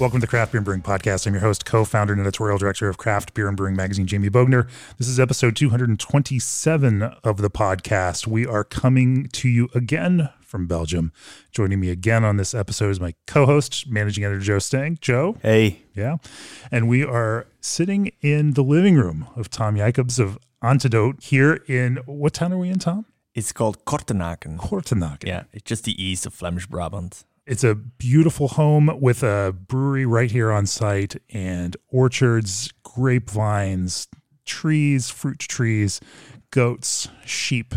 Welcome to the Craft Beer and Brewing Podcast. I'm your host, co-founder and editorial director of Craft Beer and Brewing Magazine, Jamie Bogner. This is episode 227 of the podcast. We are coming to you again from Belgium. Joining me again on this episode is my co-host, managing editor Joe Stank. Joe. Hey. Yeah. And we are sitting in the living room of Tom Jacobs of Antidote here in, what town are we in, Tom? It's called Kortenaken. Kortenaken. Yeah. It's just the east of Flemish Brabant. It's a beautiful home with a brewery right here on site and orchards, grapevines, trees, fruit trees, goats, sheep,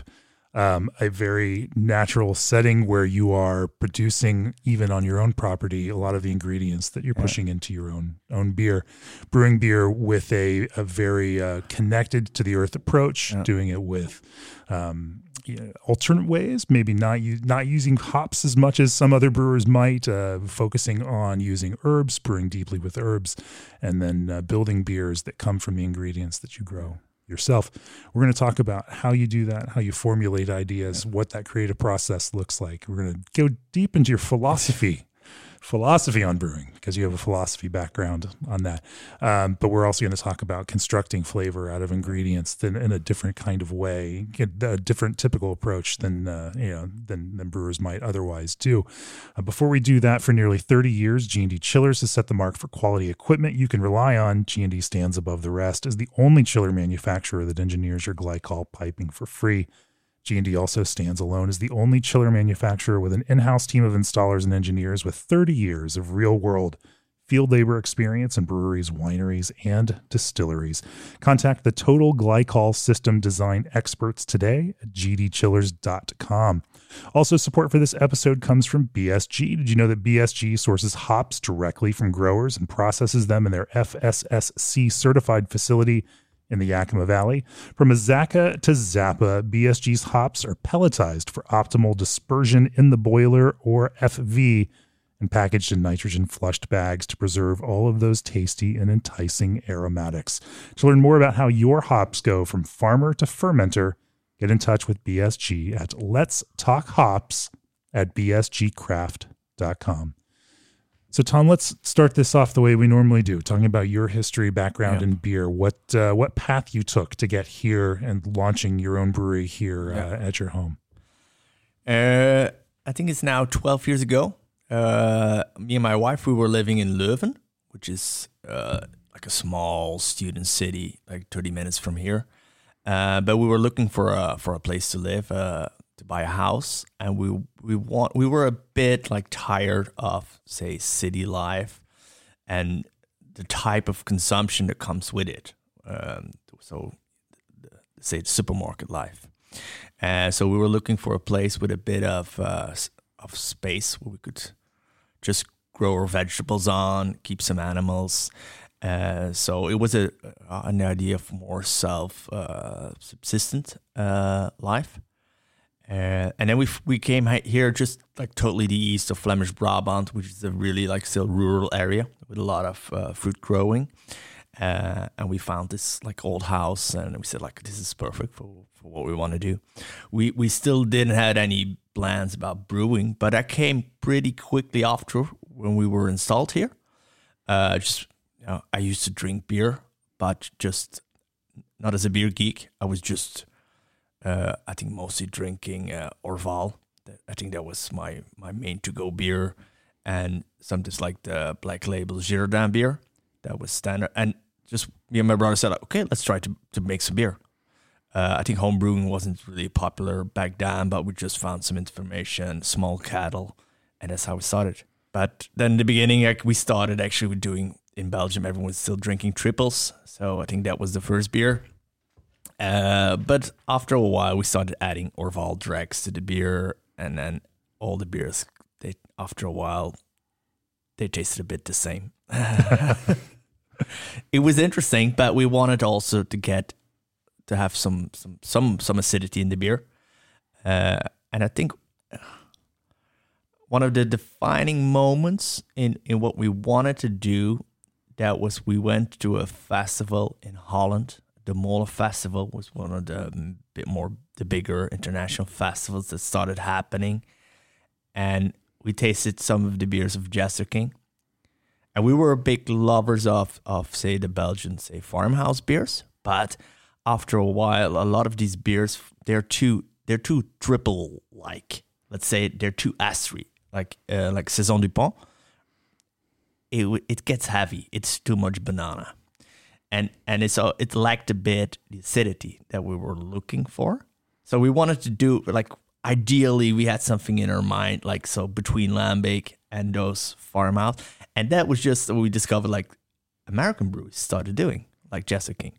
a very natural setting where you are producing, even on your own property, a lot of the ingredients that you're pushing into your own beer, brewing beer with a very connected to the earth approach, doing it with alternate ways, maybe not using hops as much as some other brewers might, focusing on using herbs, brewing deeply with herbs, and then building beers that come from the ingredients that you grow yourself. We're going to talk about how you do that, how you formulate ideas, what that creative process looks like. We're going to go deep into your philosophy on brewing, because you have a philosophy background on that. But we're also going to talk about constructing flavor out of ingredients in a different kind of way, a different typical approach than brewers might otherwise do. Before we do that, for nearly 30 years, G&D Chillers has set the mark for quality equipment you can rely on. G&D stands above the rest as the only chiller manufacturer that engineers your glycol piping for free. G&D also stands alone as the only chiller manufacturer with an in-house team of installers and engineers with 30 years of real-world field labor experience in breweries, wineries, and distilleries. Contact the Total Glycol System Design experts today at gdchillers.com. Also, support for this episode comes from BSG. Did you know that BSG sources hops directly from growers and processes them in their FSSC-certified facility in the Yakima Valley? From Azaka to Zappa, BSG's hops are pelletized for optimal dispersion in the boiler or FV and packaged in nitrogen-flushed bags to preserve all of those tasty and enticing aromatics. To learn more about how your hops go from farmer to fermenter, get in touch with BSG at letstalkhops@bsgcraft.com. So, Tom, let's start this off the way we normally do, talking about your history, background in beer, what path you took to get here and launching your own brewery here at your home. I think it's now 12 years ago. Me and my wife, we were living in Leuven, which is like a small student city, like 30 minutes from here. But we were looking for a place to live, to buy a house, and we were a bit like tired of, say, city life and the type of consumption that comes with it. So, supermarket life. So we were looking for a place with a bit of space where we could just grow our vegetables on, keep some animals. So it was an idea of more self-subsistent life. And then we came here just like totally the east of Flemish Brabant, which is a really like still rural area with a lot of fruit growing. And we found this like old house, and we said like, this is perfect for what we want to do. We still didn't have any plans about brewing, but that came pretty quickly after when we were installed here. I used to drink beer, but just not as a beer geek. I was just... I think mostly drinking Orval. I think that was my main to-go beer, and sometimes like the Black Label Girardin beer. That was standard. And just me and my brother said, okay, let's try to make some beer. I think home brewing wasn't really popular back then, but we just found some information, small cattle, and that's how we started. But then in the beginning, like, we started actually doing, in Belgium, everyone was still drinking triples. So I think that was the first beer. But after a while, we started adding Orval dregs to the beer, and then all the beers, after a while, they tasted a bit the same. It was interesting, but we wanted also to get to have some acidity in the beer. And I think one of the defining moments in what we wanted to do, that was we went to a festival in Holland. The Mohr Festival was one of the bigger international festivals that started happening. And we tasted some of the beers of Jester King. And we were big lovers of say, the Belgian, say, farmhouse beers. But after a while, a lot of these beers, they're too triple-like. Let's say they're too astry, like Saison Dupont. It gets heavy. It's too much banana. And it lacked a bit the acidity that we were looking for. So we wanted to do, like, ideally, we had something in our mind, like, so between Lambic and those farmhouse. And that was just what we discovered, like, American breweries started doing, like Jester King.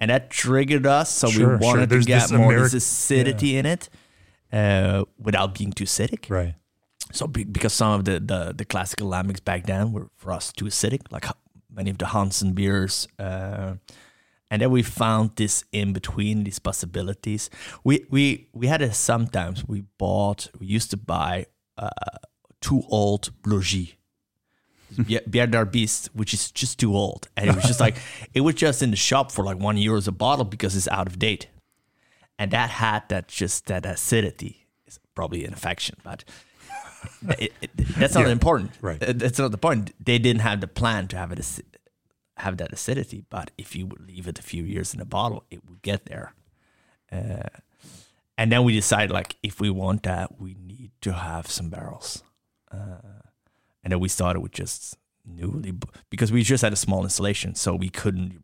And that triggered us, so we wanted to get more acidity in it without being too acidic. Right. So because some of the classical Lambics back then were, for us, too acidic, like many of the Hansen beers. And then we found this in between, these possibilities. We had a, sometimes we used to buy too old Blodgie. Bier d'Arbeest, which is just too old. And it was just like, it was just in the shop for like €1 a bottle because it's out of date. And that had that, just that acidity. It's probably an affection, but that's not important. Right. That's not the point. They didn't have the plan to have that acidity, but if you would leave it a few years in a bottle, it would get there. And then we decided, like, if we want that, we need to have some barrels. And then we started with just newly, because we just had a small installation, so we couldn't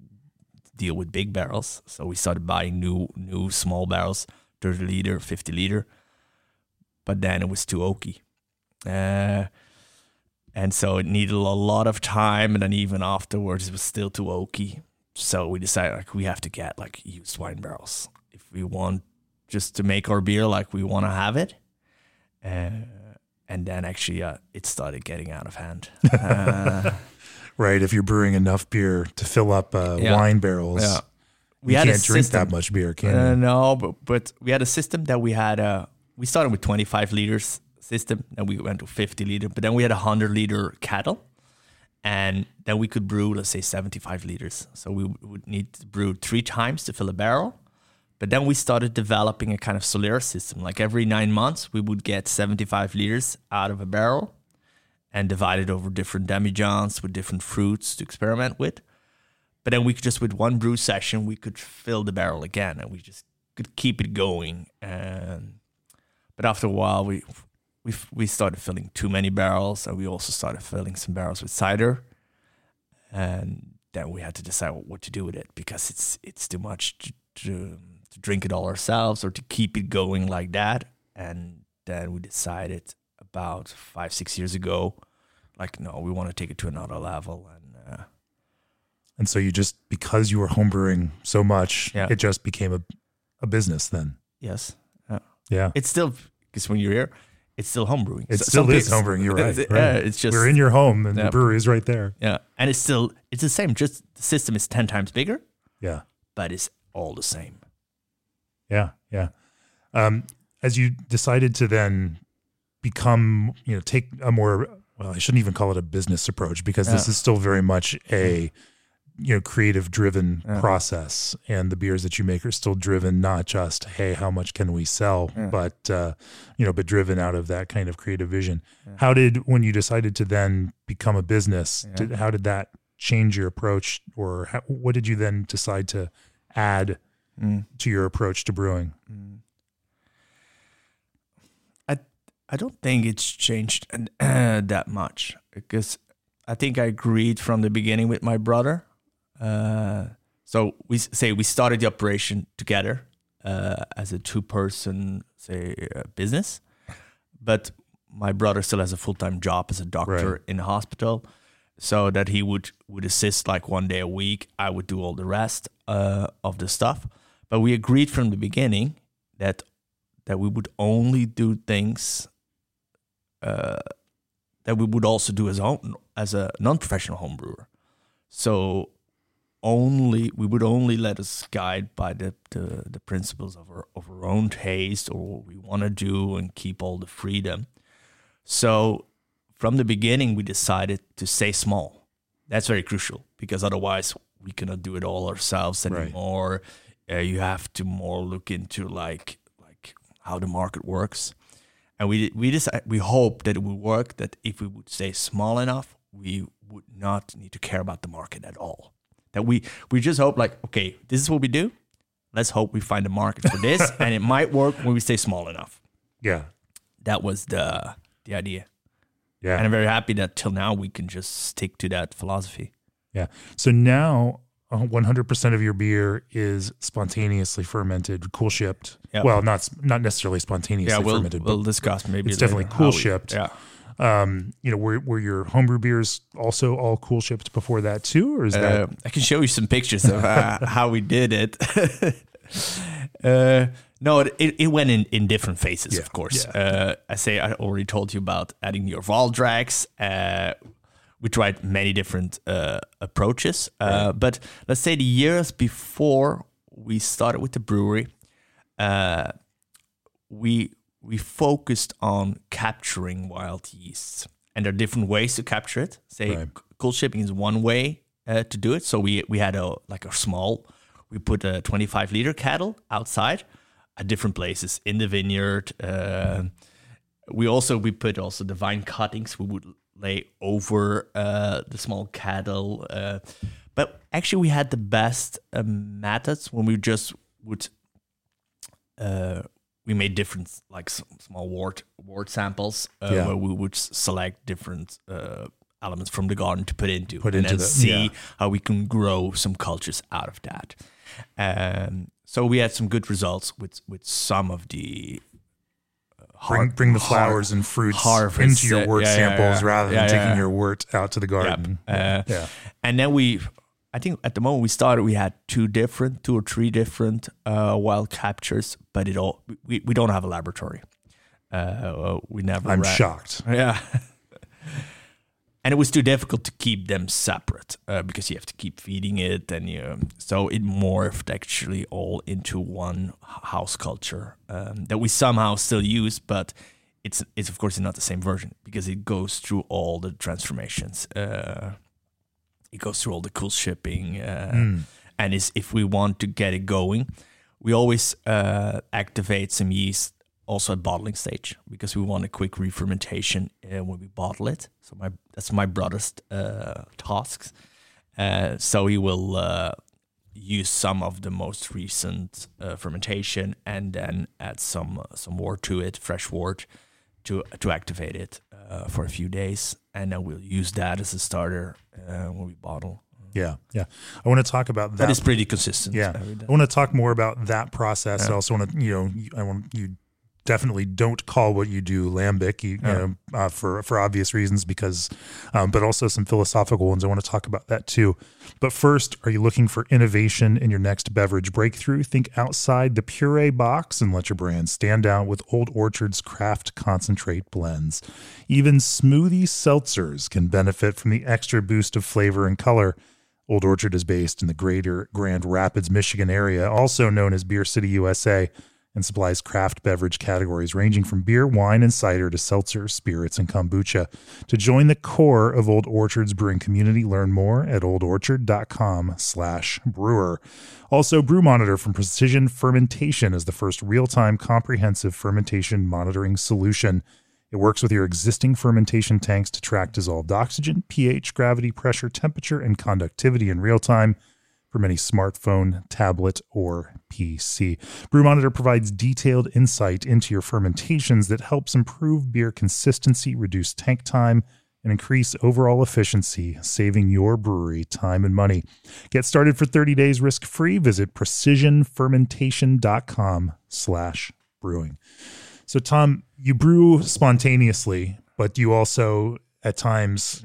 deal with big barrels. So we started buying new small barrels, 30 liter, 50 liter. But then it was too oaky. And so it needed a lot of time. And then even afterwards, it was still too oaky. So we decided, like, we have to get, like, used wine barrels. If we want just to make our beer like we want to have it. And then actually, it started getting out of hand. Right. If you're brewing enough beer to fill up wine barrels, we can't drink that much beer, can you? No, but we had a system that we had. We started with 25 liters system, and we went to 50 liter. But then we had a 100 liter kettle, and then we could brew, let's say, 75 liters. So we would need to brew 3 times to fill a barrel. But then we started developing a kind of solar system. Like every 9 months, we would get 75 liters out of a barrel and divide it over different demijohns with different fruits to experiment with. But then we could just, with one brew session, we could fill the barrel again, and we just could keep it going. But after a while, we started filling too many barrels, and we also started filling some barrels with cider. And then we had to decide what to do with it, because it's too much to drink it all ourselves or to keep it going like that. And then we decided about 5-6 years ago, like, no, we want to take it to another level. And so you just, because you were homebrewing so much, it just became a business then. Yes. Yeah. It's still, because when you're here, it's still homebrewing. It still is homebrewing. You're right. It's just, we're in your home, and the brewery is right there. Yeah. And it's the same. Just the system is 10 times bigger. Yeah. But it's all the same. Yeah, yeah. As you decided to then become, take a more, well, I shouldn't even call it a business approach, because this is still very much a, creative driven process, and the beers that you make are still driven, not just, hey, how much can we sell, but driven out of that kind of creative vision. Yeah. When you decided to then become a business, how did that change your approach, or what did you then decide to add to your approach to brewing? I don't think it's changed that much, because I think I agreed from the beginning with my brother. So we started the operation together as a 2-person business, but my brother still has a full-time job as a doctor in the hospital, so that he would assist like one day a week. I would do all the rest of the stuff. But we agreed from the beginning that we would only do things that we would also do as a non-professional home brewer. So we would only let us guide by the principles of our own taste or what we want to do and keep all the freedom. So from the beginning, we decided to stay small. That's very crucial because otherwise we cannot do it all ourselves anymore. Right. You have to more look into like how the market works. And we hope that it would work, that if we would stay small enough, we would not need to care about the market at all. That we just hope like, okay, this is what we do. Let's hope we find a market for this and it might work when we stay small enough. Yeah. That was the idea. Yeah. And I'm very happy that till now we can just stick to that philosophy. Yeah. So now 100% of your beer is spontaneously fermented, cool shipped. Yep. Well, not necessarily spontaneously fermented. Yeah, we'll discuss maybe it's later. Definitely cool shipped. Yeah. Were your homebrew beers also all cool shipped before that too, or is that? I can show you some pictures of how we did it. No, it went in different phases, of course. Yeah. I already told you about adding the Orval drags. We tried many different approaches, but let's say the years before we started with the brewery, we focused on capturing wild yeasts, and there are different ways to capture it. Say cool shipping is one way to do it. So we had we put a 25 liter kettle outside at different places in the vineyard. We put also the vine cuttings we would lay over the small kettle. But actually we had the best methods when we just would, we made different, like small wort samples where we would select different elements from the garden to put into and see how we can grow some cultures out of that. So we had some good results with some of the bring the flowers and fruits harvest into your wort samples rather than taking your wort out to the garden. Yep. And then I think at the moment we started, we had two or three different wild captures, but we don't have a laboratory. We never. I'm shocked. Yeah, and it was too difficult to keep them separate because you have to keep feeding it, and so it morphed actually all into one house culture that we somehow still use, but it's of course not the same version because it goes through all the transformations. It goes through all the cool shipping, and if we want to get it going, we always activate some yeast also at bottling stage because we want a quick re-fermentation when we bottle it. So that's my brother's tasks. So he will use some of the most recent fermentation and then add some wort to it, fresh wort, to activate it for a few days, and then we'll use that as a starter when we bottle. Yeah. I want to talk about that. That is pretty consistent. Yeah, I want to talk more about that process. Yeah. I also want to, you definitely don't call what you do lambic, for obvious reasons, because, but also some philosophical ones. I want to talk about that too. But first, are you looking for innovation in your next beverage breakthrough? Think outside the puree box and let your brand stand out with Old Orchard's craft concentrate blends. Even smoothie seltzers can benefit from the extra boost of flavor and color. Old Orchard is based in the greater Grand Rapids, Michigan area, also known as Beer City, USA, and supplies craft beverage categories ranging from beer, wine, and cider to seltzer, spirits, and kombucha. To join the core of Old Orchard's brewing community, learn more at oldorchard.com/brewer. Also, Brew Monitor from Precision Fermentation is the first real-time comprehensive fermentation monitoring solution. It works with your existing fermentation tanks to track dissolved oxygen, pH, gravity, pressure, temperature, and conductivity in real time, from any smartphone, tablet, or PC. Brew Monitor provides detailed insight into your fermentations that helps improve beer consistency, reduce tank time, and increase overall efficiency, saving your brewery time and money. Get started for 30 days risk-free. Visit precisionfermentation.com/brewing. So, Tom, you brew spontaneously, but you also, at times,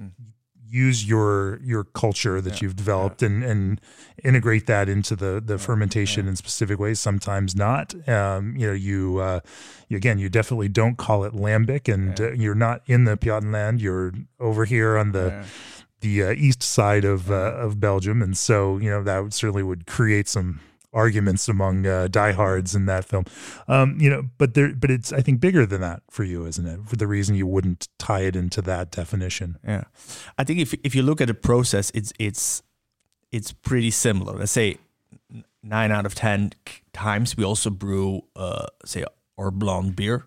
use your culture that you've developed and integrate that into the fermentation in specific ways, sometimes not. You definitely don't call it lambic, and you're not in the Piemonte land. You're over here on the the east side of Belgium, and so that certainly would create some arguments among diehards in that film. But it's, I think, bigger than that for you, isn't it? For the reason you wouldn't tie it into that definition. Yeah, I think if you look at the process, it's pretty similar. Let's say 9 out of 10 times we also brew say our blonde beer,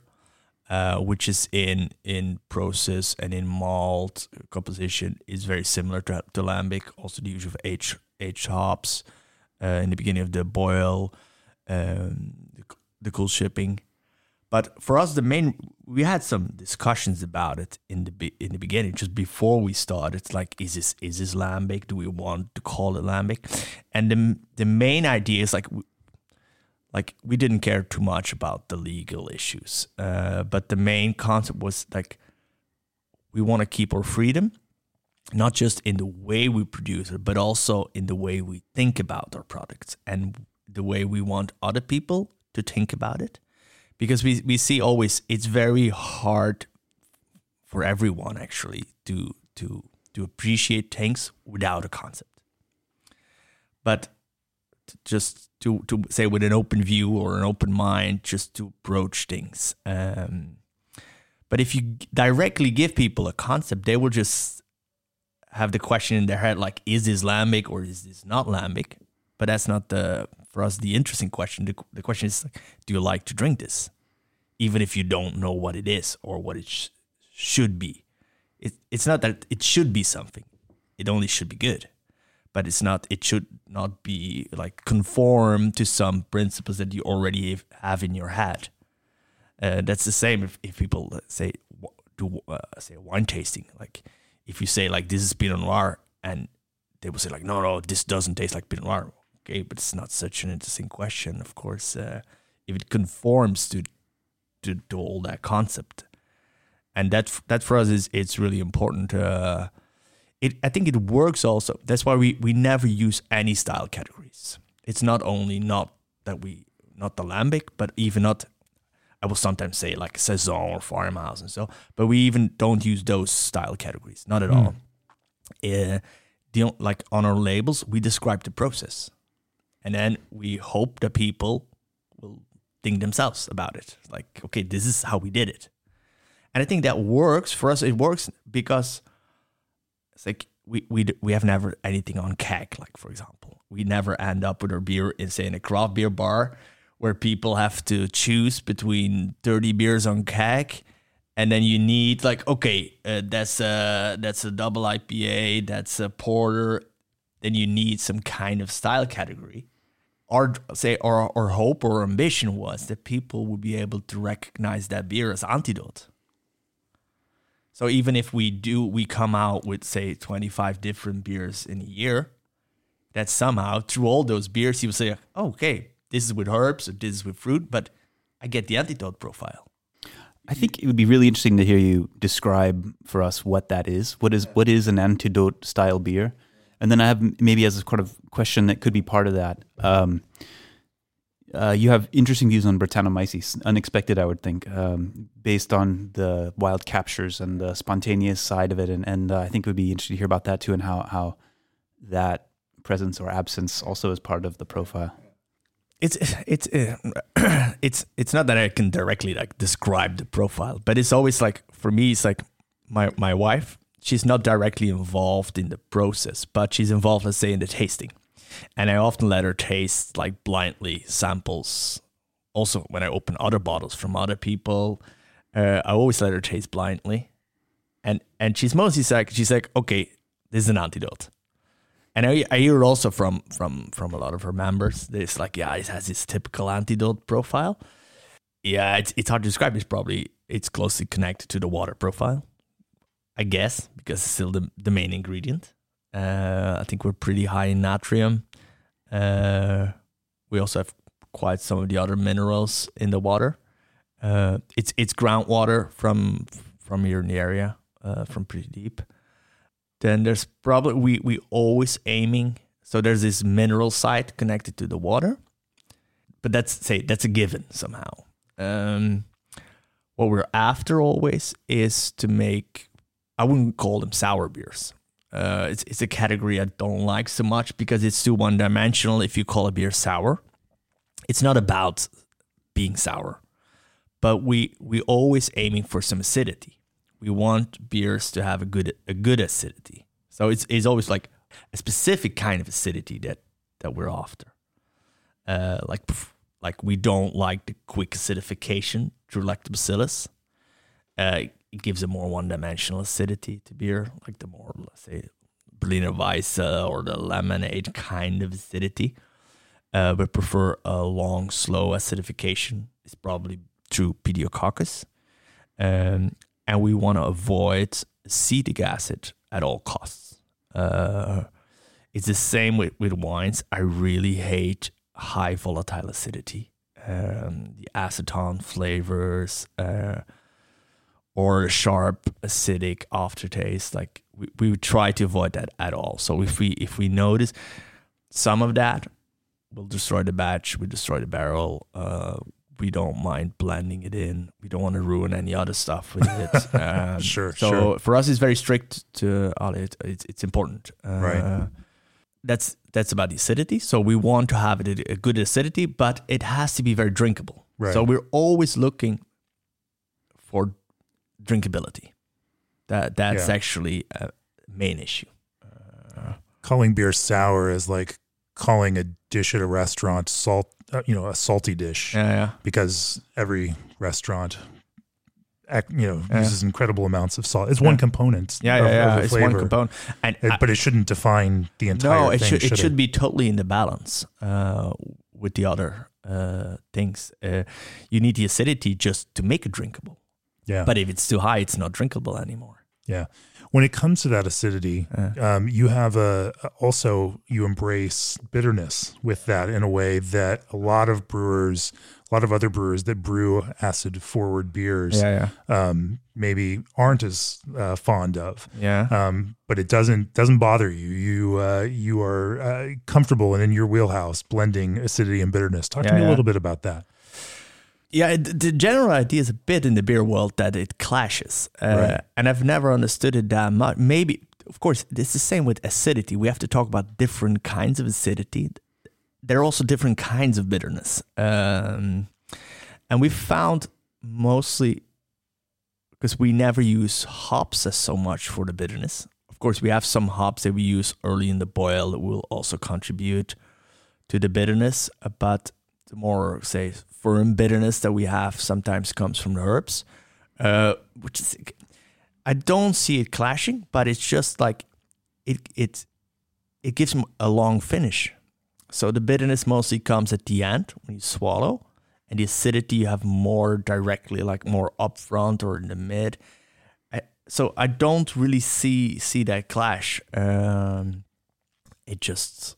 which is in process and in malt composition is very similar to Lambic. Also the use of aged hops in the beginning of the boil, the cool shipping. But for us, we had some discussions about it in the beginning, just before we started. It's like, is this Lambic? Do we want to call it Lambic? And the main idea is like we didn't care too much about the legal issues. But the main concept was like, we want to keep our freedom, not just in the way we produce it, but also in the way we think about our products and the way we want other people to think about it. Because we see always it's very hard for everyone actually to appreciate things without a concept. But just to say with an open view or an open mind, just to approach things. But if you directly give people a concept, they will just have the question in their head, like, is this Lambic or is this not Lambic? But that's not for us the interesting question. The question is, do you like to drink this? Even if you don't know what it is or what it should be. It's not that it should be something. It only should be good. But it should not be like conform to some principles that you already have in your head. That's the same if people say do wine tasting. Like if you say like this is Pinot Noir, and they will say like no, this doesn't taste like Pinot Noir. Okay, but it's not such an interesting question. Of course, if it conforms to all that concept, and that for us it's really important. I think it works also. That's why we never use any style categories. It's not only not the Lambic, but even not, I will sometimes say like Saison or Farmhouse and so, but we even don't use those style categories, not at all. Like on our labels, we describe the process. And then we hope that people will think themselves about it. Like, okay, this is how we did it. And I think that works. For us, it works because it's like we have never anything on keg, like for example. We never end up with our beer in, say, in a craft beer bar where people have to choose between 30 beers on keg, and then you need like, okay, that's a double IPA, that's a porter. Then you need some kind of style category. Our hope or ambition was that people would be able to recognize that beer as Antidote. So even if we come out with, say, 25 different beers in a year, that somehow through all those beers, you will say, oh, okay, this is with herbs or this is with fruit, but I get the Antidote profile. I think it would be really interesting to hear you describe for us what that is. What is an Antidote style beer? And then I have maybe as a kind of question that could be part of that. You have interesting views on Brettanomyces, unexpected, I would think, based on the wild captures and the spontaneous side of it. And I think it would be interesting to hear about that too, and how that presence or absence also is part of the profile. It's not that I can directly like describe the profile, but it's always like, for me, it's like my wife, she's not directly involved in the process, but she's involved, let's say, in the tasting. And I often let her taste like blindly samples. Also, when I open other bottles from other people, I always let her taste blindly. And she's mostly like, okay, this is an Antidote. And I hear also from a lot of her members, it's like, yeah, it has this typical Antidote profile. Yeah, it's hard to describe. It's closely connected to the water profile, I guess, because it's still the main ingredient. I think we're pretty high in natrium. We also have quite some of the other minerals in the water. It's groundwater from here in the area, from pretty deep. Then there's probably, we always aiming, so there's this mineral side connected to the water, but that's a given somehow. What we're after always is to make, I wouldn't call them sour beers. It's a category I don't like so much because it's too one-dimensional. If you call a beer sour, it's not about being sour, but we're always aiming for some acidity. We want beers to have a good acidity. So it's always like a specific kind of acidity that we're after. Like we don't like the quick acidification through lactobacillus. It gives a more one-dimensional acidity to beer, like the more, let's say, Berliner Weiss or the lemonade kind of acidity. We prefer a long, slow acidification. It's probably through pediococcus. And we want to avoid acetic acid at all costs. It's the same with wines. I really hate high volatile acidity. The acetone flavors... or a sharp acidic aftertaste, like we would try to avoid that at all. So if we notice some of that, we'll destroy the batch, we destroy the barrel. We don't mind blending it in. We don't want to ruin any other stuff with it. Sure. For us, it's very strict to it's important. Right. That's about the acidity. So we want to have it a good acidity, but it has to be very drinkable. Right. So we're always looking for drinkability. That's actually a main issue. Calling beer sour is like calling a dish at a restaurant a salty dish. Yeah. Because every restaurant uses incredible amounts of salt. It's one component. Of it's one component, and but it shouldn't define the entire thing. It should be totally in the balance with the other things. You need the acidity just to make it drinkable. Yeah. But if it's too high, it's not drinkable anymore. Yeah. When it comes to that acidity, you have you embrace bitterness with that in a way that a lot of other brewers that brew acid forward beers maybe aren't as fond of. Yeah. But it doesn't bother you. You are comfortable and in your wheelhouse blending acidity and bitterness. Talk to me a little bit about that. Yeah, the general idea is a bit in the beer world that it clashes. Right. And I've never understood it that much. Maybe, of course, it's the same with acidity. We have to talk about different kinds of acidity. There are also different kinds of bitterness. And we found mostly, because we never use hops as so much for the bitterness. Of course, we have some hops that we use early in the boil that will also contribute to the bitterness. But the more, say, firm bitterness that we have sometimes comes from the herbs, which is, I don't see it clashing, but it's just like it gives them a long finish. So the bitterness mostly comes at the end when you swallow, and the acidity you have more directly, like more up front or in the mid. So I don't really see that clash. It just,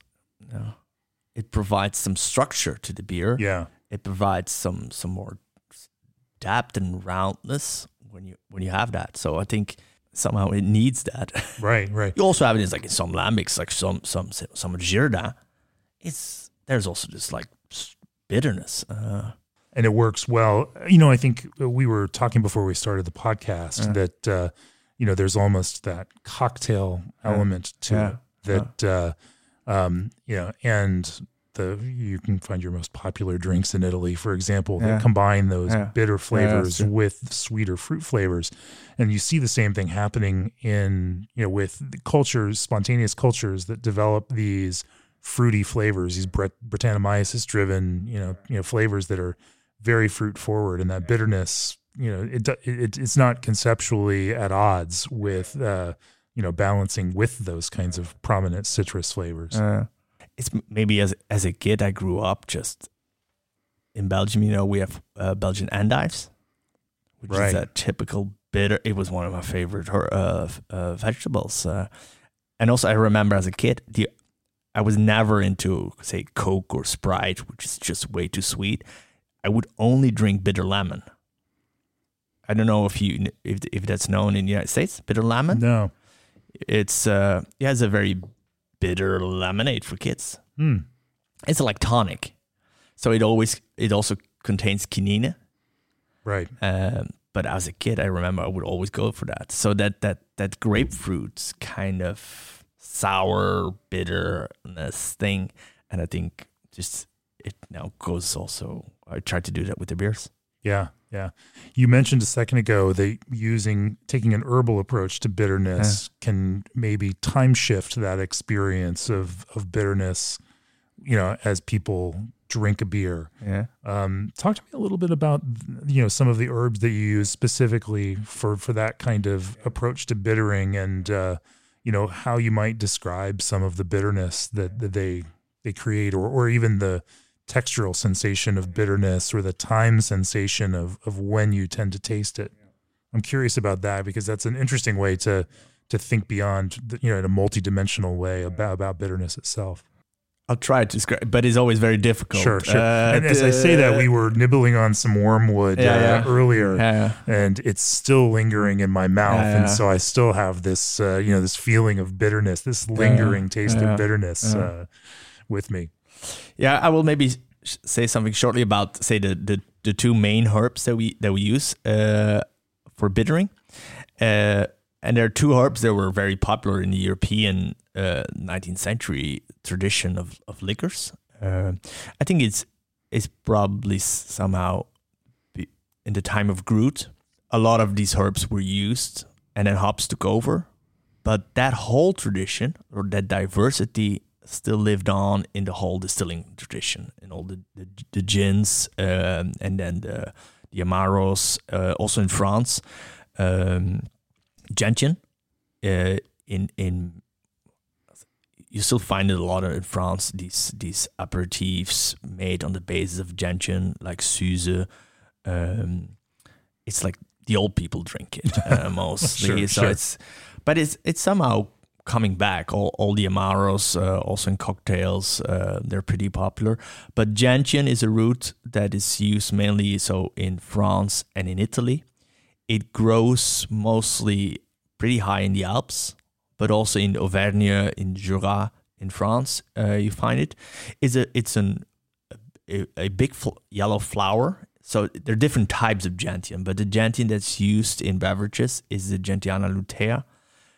it provides some structure to the beer. Yeah. It provides some more depth and roundness when you have that. So I think somehow it needs that. Right. You also have it in some lambics, like some Girardin. There's also this like bitterness, and it works well. I think we were talking before we started the podcast that there's almost that cocktail element to it that and. You can find your most popular drinks in Italy, for example, that combine those bitter flavors with sweeter fruit flavors. And you see the same thing happening in, with the cultures, spontaneous cultures that develop these fruity flavors, these Brettanomyces driven, flavors that are very fruit forward, and that bitterness, it's not conceptually at odds with, balancing with those kinds of prominent citrus flavors. It's maybe as a kid, I grew up just in Belgium. We have Belgian endives, which is a typical bitter. It was one of my favorite vegetables. And also I remember as a kid, I was never into, say, Coke or Sprite, which is just way too sweet. I would only drink bitter lemon. I don't know if that's known in the United States, bitter lemon. No. It has a very bitter lemonade for kids. It's like tonic, so it also contains quinine, right? But as a kid, I remember I would always go for that. So that grapefruit kind of sour bitterness thing, and I think just it now goes also. I try to do that with the beers. Yeah, yeah. You mentioned a second ago that taking an herbal approach to bitterness can maybe time shift that experience of bitterness, you know, as people drink a beer. Yeah. Talk to me a little bit about, you know, some of the herbs that you use specifically for that kind of approach to bittering, and you know, how you might describe some of the bitterness that they create, or even the textural sensation of bitterness, or the time sensation of when you tend to taste it. I'm curious about that, because that's an interesting way to think beyond, you know, in a multidimensional way about bitterness itself. I'll try to describe, but it's always very difficult. Sure. And as I say that, we were nibbling on some wormwood earlier, and it's still lingering in my mouth, and so I still have this, you know, this feeling of bitterness, this lingering taste of bitterness with me. Yeah, I will maybe say something shortly about, say, the two main herbs that we use for bittering, and there are two herbs that were very popular in the European 19th century tradition of liquors. I think it's probably somehow in the time of Groot, a lot of these herbs were used, and then hops took over. But that whole tradition, or that diversity, still lived on in the whole distilling tradition, in all the gins, and then the Amaros, also in France. Gentian, in you still find it a lot in France, these aperitifs made on the basis of gentian, like Suze. It's like the old people drink it mostly. Sure. It's somehow coming back. All the Amaros, also in cocktails, they're pretty popular. But gentian is a root that is used mainly so in France and in Italy. It grows mostly pretty high in the Alps, but also in Auvergne, in Jura, in France, you find it. It's a big yellow flower. So there are different types of gentian, but the gentian that's used in beverages is the Gentiana lutea.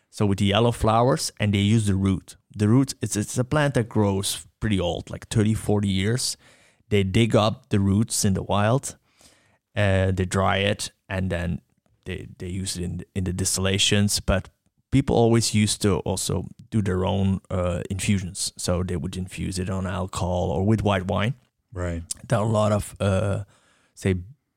So with the yellow flowers, and they use the root. The root, it's a plant that grows pretty old, like 30, 40 years. They dig up the roots in the wild, they dry it, and then they use it in the distillations. But people always used to also do their own infusions. So they would infuse it on alcohol or with white wine. Right. There are a lot of, say,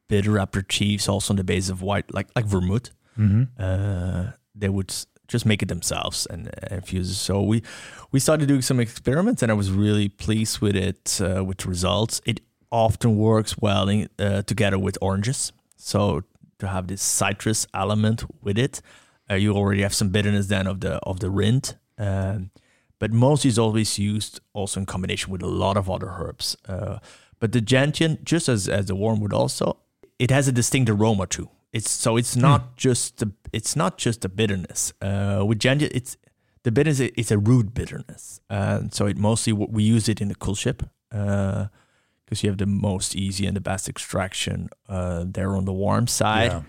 bitter aperitifs also on the base of white, like vermouth. Mm-hmm. They would just make it themselves and infuse it. So we started doing some experiments, and I was really pleased with it, with the results. It often works well together with oranges. So to have this citrus element with it, you already have some bitterness then of the rind, but mostly is always used also in combination with a lot of other herbs. But the gentian, just as the wormwood, also it has a distinct aroma too. It's not just the bitterness. With gentian, it's the bitterness. It's a root bitterness, so it mostly we use it in the coolship. Because you have the most easy and the best extraction there on the warm side. Yeah.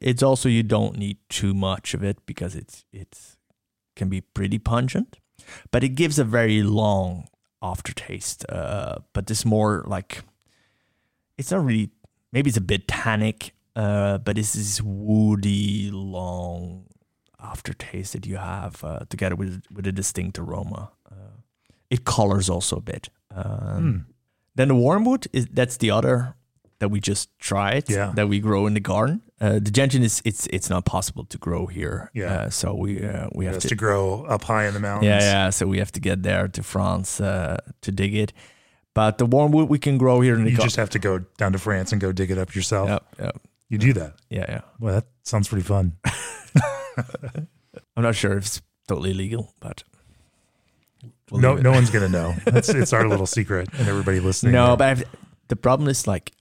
It's also, you don't need too much of it, because it's can be pretty pungent, but it gives a very long aftertaste. But it's more like, it's not really, maybe it's a bit tannic, but it's this woody, long aftertaste that you have together with a distinct aroma. It colors also a bit. Then the wormwood, that's the other that we just tried, that we grow in the garden. The gentian, it's not possible to grow here. Yeah. So we have to grow up high in the mountains. Yeah, so we have to get there to France to dig it. But the wormwood we can grow here in the garden. You just have to go down to France and go dig it up yourself. Yep. You do that? Yeah. Well, that sounds pretty fun. I'm not sure if it's totally legal, but... We'll no one's going to know. It's our little secret, and everybody listening. No, but the problem is, like,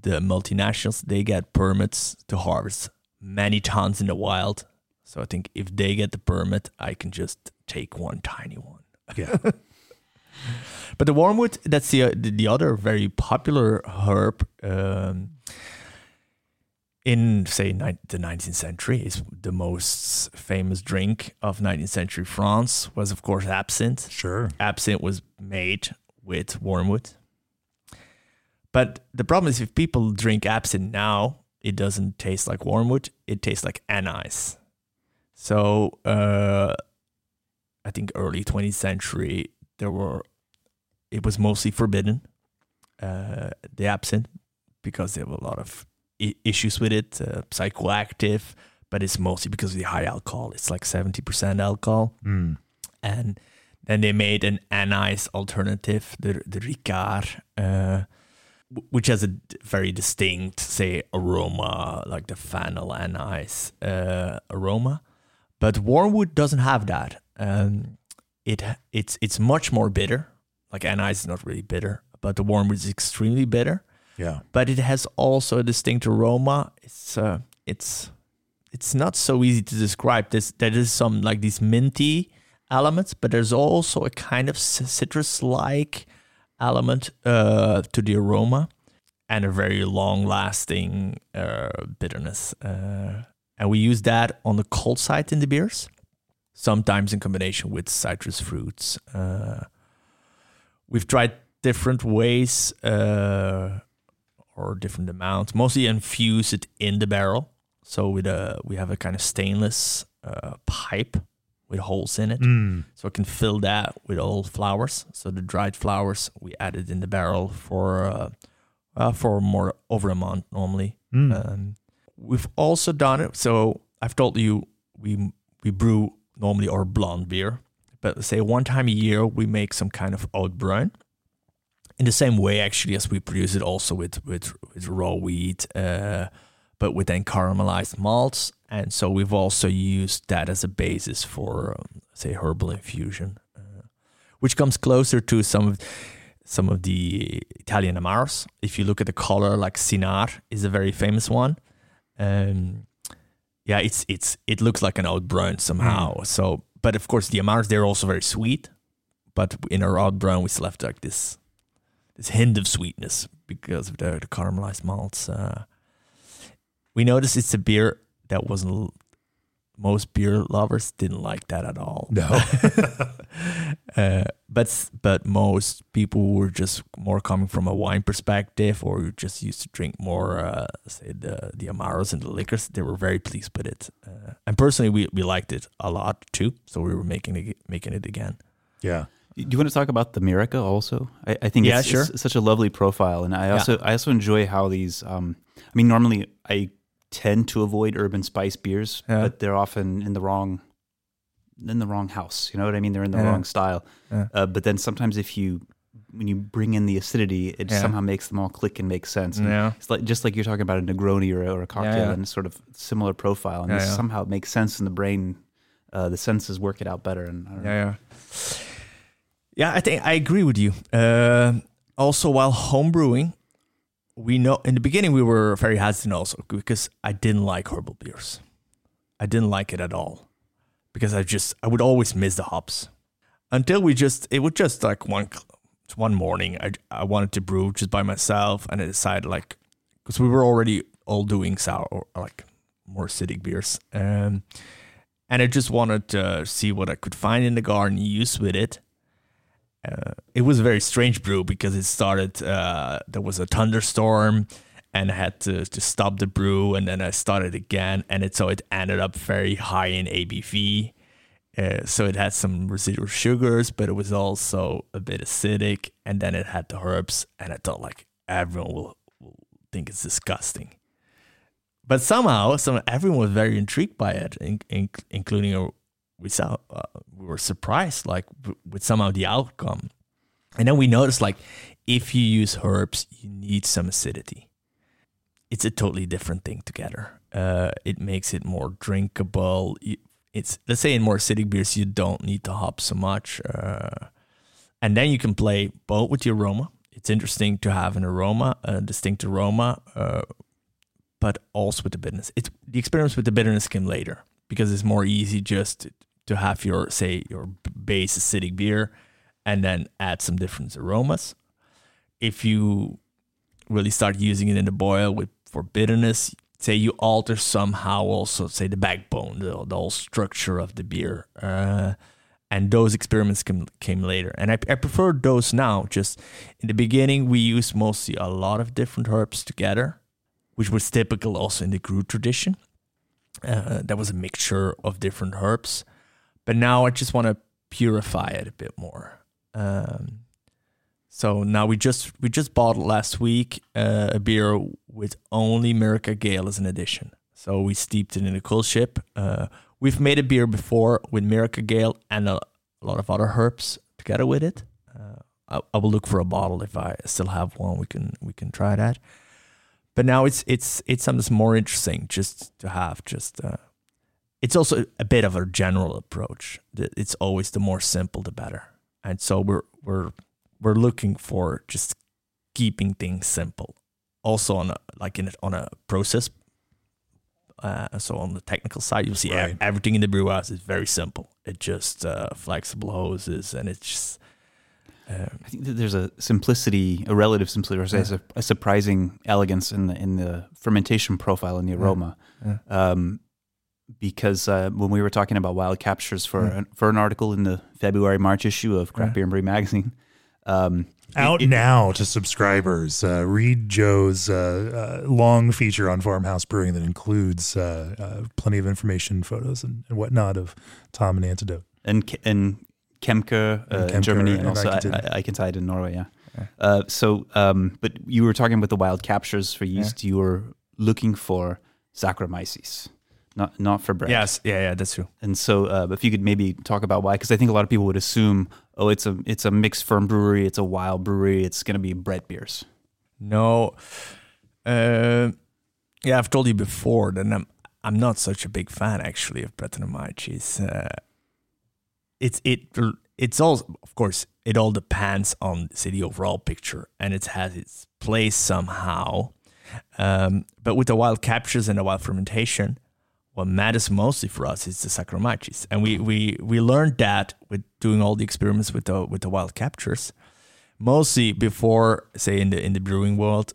the multinationals, they get permits to harvest many tons in the wild. So I think if they get the permit, I can just take one tiny one. Yeah. But the wormwood, that's the other very popular herb. in, say, the 19th century, is the most famous drink of 19th century France was, of course, absinthe. Sure. Absinthe was made with wormwood. But the problem is if people drink absinthe now, it doesn't taste like wormwood. It tastes like anise. So I think early 20th century, it was mostly forbidden, the absinthe, because there were a lot of issues with it, psychoactive, but it's mostly because of the high alcohol. It's like 70% alcohol. Mm. And then they made an anise alternative, the Ricard, which has a very distinct, say, aroma, like the fennel anise aroma. But wormwood doesn't have that. It's much more bitter. Like anise is not really bitter, but the wormwood is extremely bitter. Yeah, but it has also a distinct aroma. It's not so easy to describe. There is some like these minty elements, but there's also a kind of citrus-like element to the aroma, and a very long-lasting bitterness. And we use that on the cold side in the beers, sometimes in combination with citrus fruits. We've tried different ways. Or different amounts, mostly infuse it in the barrel. So we have a kind of stainless pipe with holes in it. Mm. So I can fill that with all flowers. So the dried flowers we added in the barrel for more over a month normally. Mm. We've also done it. So I've told you we brew normally our blonde beer, but say one time a year we make some kind of oat brun. In the same way, actually, as we produce it also with raw wheat, but with then caramelized malts. And so we've also used that as a basis for, say, herbal infusion, which comes closer to some of the Italian Amaros. If you look at the color, like Cynar is a very famous one. Yeah, it looks like an oat brun somehow. Mm. So, but of course, the Amaros, they're also very sweet. But in our oat brun, we still have like this hint of sweetness because of the caramelized malts. We noticed it's a beer that wasn't... Most beer lovers didn't like that at all. No. But most people were just more coming from a wine perspective, or just used to drink more, say, the Amaros and the liquors. They were very pleased with it. And personally, we liked it a lot too, so we were making it again. Yeah. Do you want to talk about the Myrica also? I think it's such a lovely profile. And I also enjoy how these, normally I tend to avoid urban spice beers, but they're often in the wrong house. You know what I mean? They're in the wrong style. Yeah. But then sometimes when you bring in the acidity, it somehow makes them all click and make sense. And it's like, just like you're talking about a Negroni or a cocktail and sort of similar profile. And somehow it makes sense in the brain. The senses work it out better. And I don't know. Yeah, I think I agree with you. Also, while homebrewing, we know in the beginning we were very hesitant also because I didn't like herbal beers. I didn't like it at all because I would always miss the hops until it was just like one morning I wanted to brew just by myself, and I decided because we were already all doing sour or like more acidic beers, and I just wanted to see what I could find in the garden use with it. It was a very strange brew because it started, there was a thunderstorm and I had to stop the brew, and then I started again. And so it ended up very high in ABV. So it had some residual sugars, but it was also a bit acidic. And then it had the herbs, and I thought everyone will think it's disgusting. But somehow everyone was very intrigued by it, including we were surprised with somehow the outcome. And then we noticed if you use herbs, you need some acidity. It's a totally different thing together. It makes it more drinkable. Let's say in more acidic beers, you don't need to hop so much. And then you can play both with the aroma. It's interesting to have an aroma, a distinct aroma, but also with the bitterness. The experiments with the bitterness came later because it's more easy just to have your base acidic beer and then add some different aromas. If you really start using it in the boil for bitterness, say you alter somehow also, say, the backbone, the whole structure of the beer. And those experiments came later. And I prefer those now. Just in the beginning, we used mostly a lot of different herbs together, which was typical also in the Grue tradition. That was a mixture of different herbs. But now I just want to purify it a bit more. So now we just bought last week a beer with only Myrica Gale as an addition. So we steeped it in a cool ship. We've made a beer before with Myrica Gale and a lot of other herbs together with it. I will look for a bottle if I still have one. We can try that. But now it's something that's more interesting just to have. It's also a bit of a general approach. It's always the more simple the better. And so we're looking for just keeping things simple, also on a process. So on the technical side, you'll see everything in the brew house is very simple. It just flexible hoses, and it's just. I think that there's a relative simplicity, or there's a surprising elegance in the fermentation profile and the aroma. Yeah. Because when we were talking about wild captures for an article in the February-March issue of Craft Beer and Brew magazine. Out now to subscribers. Read Joe's long feature on farmhouse brewing that includes plenty of information, photos, and whatnot of Tom and Antidote. And Kemker in Germany and also Eikenthal in Norway, yeah. But you were talking about the wild captures for yeast. Yeah. You were looking for Saccharomyces. Not for bread. Yes, yeah, that's true. And so, if you could maybe talk about why, because I think a lot of people would assume, it's a mixed firm brewery, it's a wild brewery, it's going to be bread beers. No, I've told you before that I'm not such a big fan actually of Brettanomyces. It's also, of course, it all depends on the overall picture, and it has its place somehow. But with the wild captures and the wild fermentation. What matters mostly for us is the Saccharomyces, and we learned that with doing all the experiments with the wild captures. Mostly before, say in the brewing world,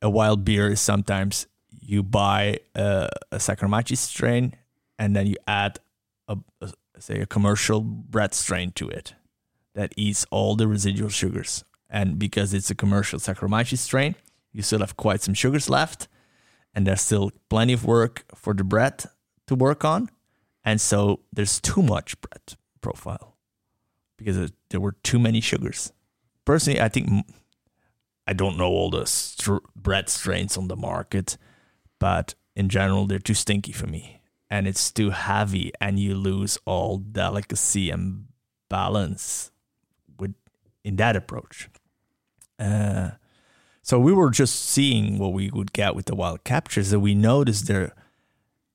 a wild beer is sometimes you buy a Saccharomyces strain and then you add a commercial bread strain to it that eats all the residual sugars. And because it's a commercial Saccharomyces strain, you still have quite some sugars left. And there's still plenty of work for the bread to work on. And so there's too much bread profile because there were too many sugars. Personally, I think, I don't know all the bread strains on the market, but in general, they're too stinky for me. And it's too heavy and you lose all delicacy and balance in that approach. So we were just seeing what we would get with the wild captures, and we noticed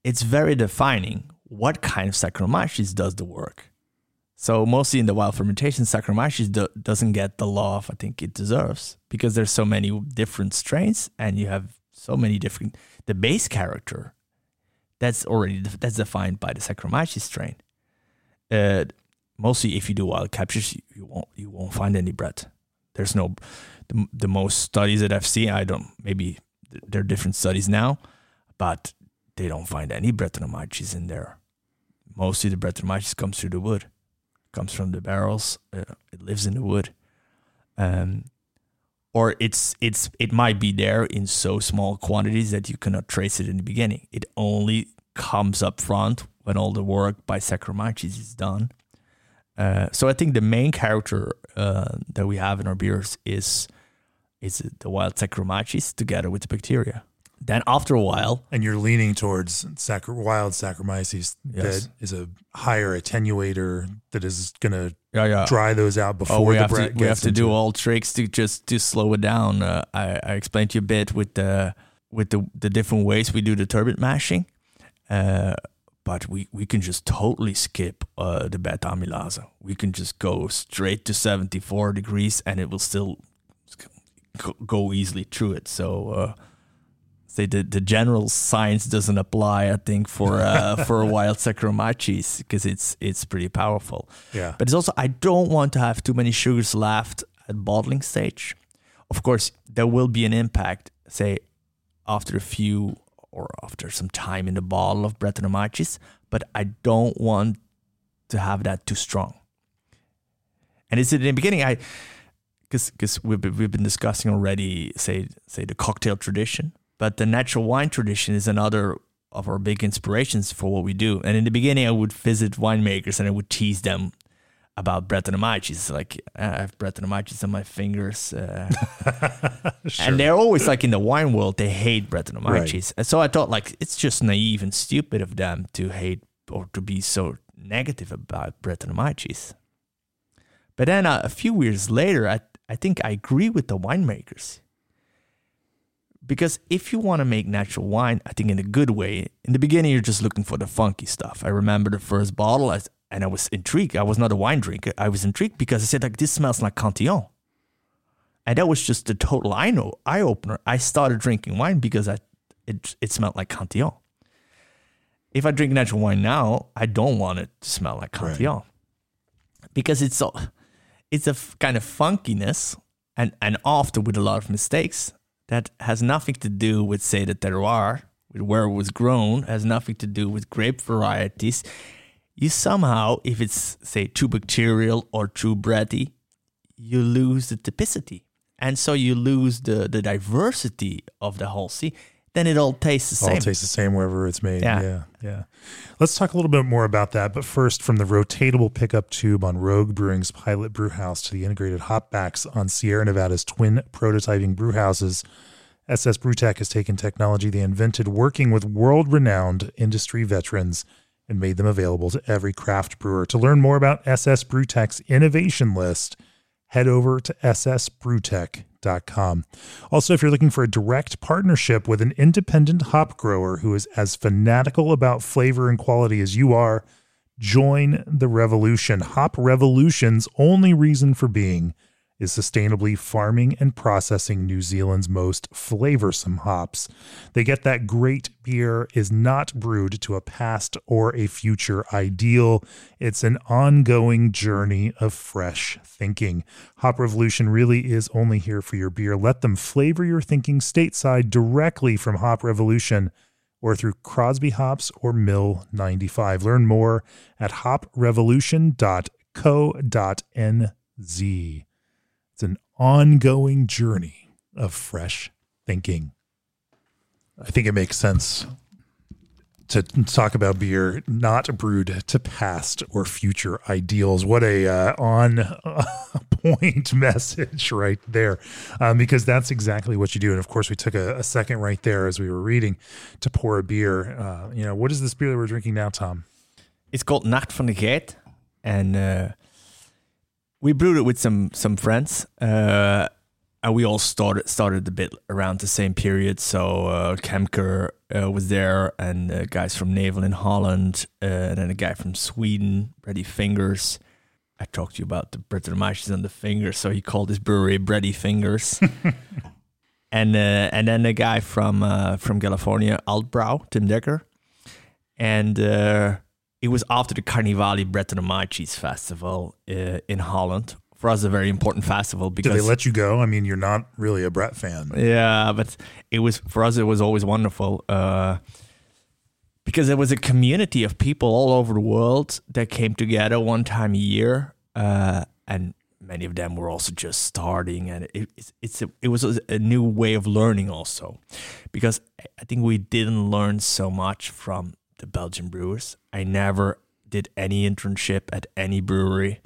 it's very defining what kind of Saccharomyces does the work. So mostly in the wild fermentation, Saccharomyces doesn't get the love I think it deserves because there's so many different strains and you have so many different, the base character that's defined by the Saccharomyces strain. Mostly if you do wild captures, you won't find any bread. There's no, the most studies that I've seen, maybe there are different studies now, but they don't find any Brettanomyces in there. Mostly the Brettanomyces comes through the wood, comes from the barrels, it lives in the wood. Or it might be there in so small quantities that you cannot trace it in the beginning. It only comes up front when all the work by Saccharomyces is done. So I think the main character that we have in our beers is the wild Saccharomyces together with the bacteria. Then after a while... And you're leaning towards wild Saccharomyces that is a higher attenuator that is going to dry those out before the bread gets into it. We have to do all tricks to slow it down. I explained to you a bit with the different ways we do the turbot mashing. But we can just totally skip the beta amylase. We can just go straight to 74 degrees and it will still go easily through it. So the general science doesn't apply, I think, for wild Saccharomyces because it's pretty powerful. Yeah. But it's also, I don't want to have too many sugars left at bottling stage. Of course, there will be an impact, say, after a few or after some time in the bottle of Brettanomyces, but I don't want to have that too strong. And it's in the beginning, because we've been discussing already, say the cocktail tradition, but the natural wine tradition is another of our big inspirations for what we do. And in the beginning, I would visit winemakers and I would tease them about Brettanomyces. Like, I have Brettanomyces on my fingers. Sure. And they're always like, in the wine world, they hate Brettanomyces. Right. And so I thought, like, it's just naive and stupid of them to hate or to be so negative about Brettanomyces. But then a few years later, I think I agree with the winemakers. Because if you want to make natural wine, I think in a good way, in the beginning, you're just looking for the funky stuff. I remember the first bottle, and I was intrigued. I was not a wine drinker. I was intrigued because I said, like, this smells like Cantillon. And that was just the total eye-opener. I started drinking wine because it smelled like Cantillon. If I drink natural wine now, I don't want it to smell like Cantillon. Right. Because it's a kind of funkiness and often with a lot of mistakes that has nothing to do with, say, the terroir, with where it was grown, has nothing to do with grape varieties. You somehow, if it's, say, too bacterial or too bready, you lose the typicity. And so you lose the diversity of the whole sea. Then it all tastes the same. It all tastes the same wherever it's made. Yeah. Let's talk a little bit more about that. But first, from the rotatable pickup tube on Rogue Brewing's pilot brewhouse to the integrated hopbacks on Sierra Nevada's twin prototyping brewhouses, SS Brewtech has taken technology they invented working with world-renowned industry veterans and made them available to every craft brewer. To learn more about SS Brewtech's innovation list, head over to ssbrewtech.com. Also, if you're looking for a direct partnership with an independent hop grower who is as fanatical about flavor and quality as you are, join the revolution. Hop Revolution's only reason for being is sustainably farming and processing New Zealand's most flavorsome hops. They get that great beer is not brewed to a past or a future ideal. It's an ongoing journey of fresh thinking. Hop Revolution really is only here for your beer. Let them flavor your thinking stateside directly from Hop Revolution or through Crosby Hops or Mill 95. Learn more at hoprevolution.co.nz. It's an ongoing journey of fresh thinking. I think it makes sense to talk about beer not brewed to past or future ideals. What a on-point message right there, because that's exactly what you do. And of course, we took a second right there as we were reading to pour a beer. What is this beer that we're drinking now, Tom? It's called Nacht van de Geit, and we brewed it with some friends, and we all started a bit around the same period. So Kemker was there, and guys from Naval in Holland, and then a guy from Sweden, Bready Fingers. I talked to you about the Brettanomyces on the fingers, so he called his brewery Bready Fingers. and then a guy from California, Altbrau, Tim Decker, and. It was after the Carnivali Brettanomyces Festival in Holland. For us, a very important festival because... Did they let you go? I mean, you're not really a Brett fan. Yeah, but it was for us, it was always wonderful because there was a community of people all over the world that came together one time a year, and many of them were also just starting, and it was a new way of learning also, because I think we didn't learn so much from the Belgian brewers. I never did any internship at any brewery.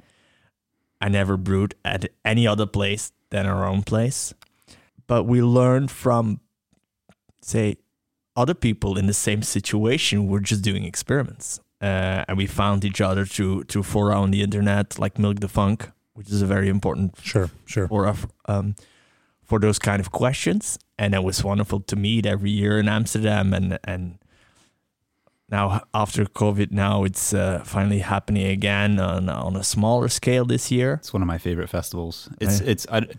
I never brewed at any other place than our own place. But we learned from, say, other people in the same situation. We're just doing experiments. And we found each other through fora on the internet, like Milk the Funk, which is a very important fora for those kind of questions. And it was wonderful to meet every year in Amsterdam and now, after COVID, now it's finally happening again on a smaller scale this year. It's one of my favorite festivals. It's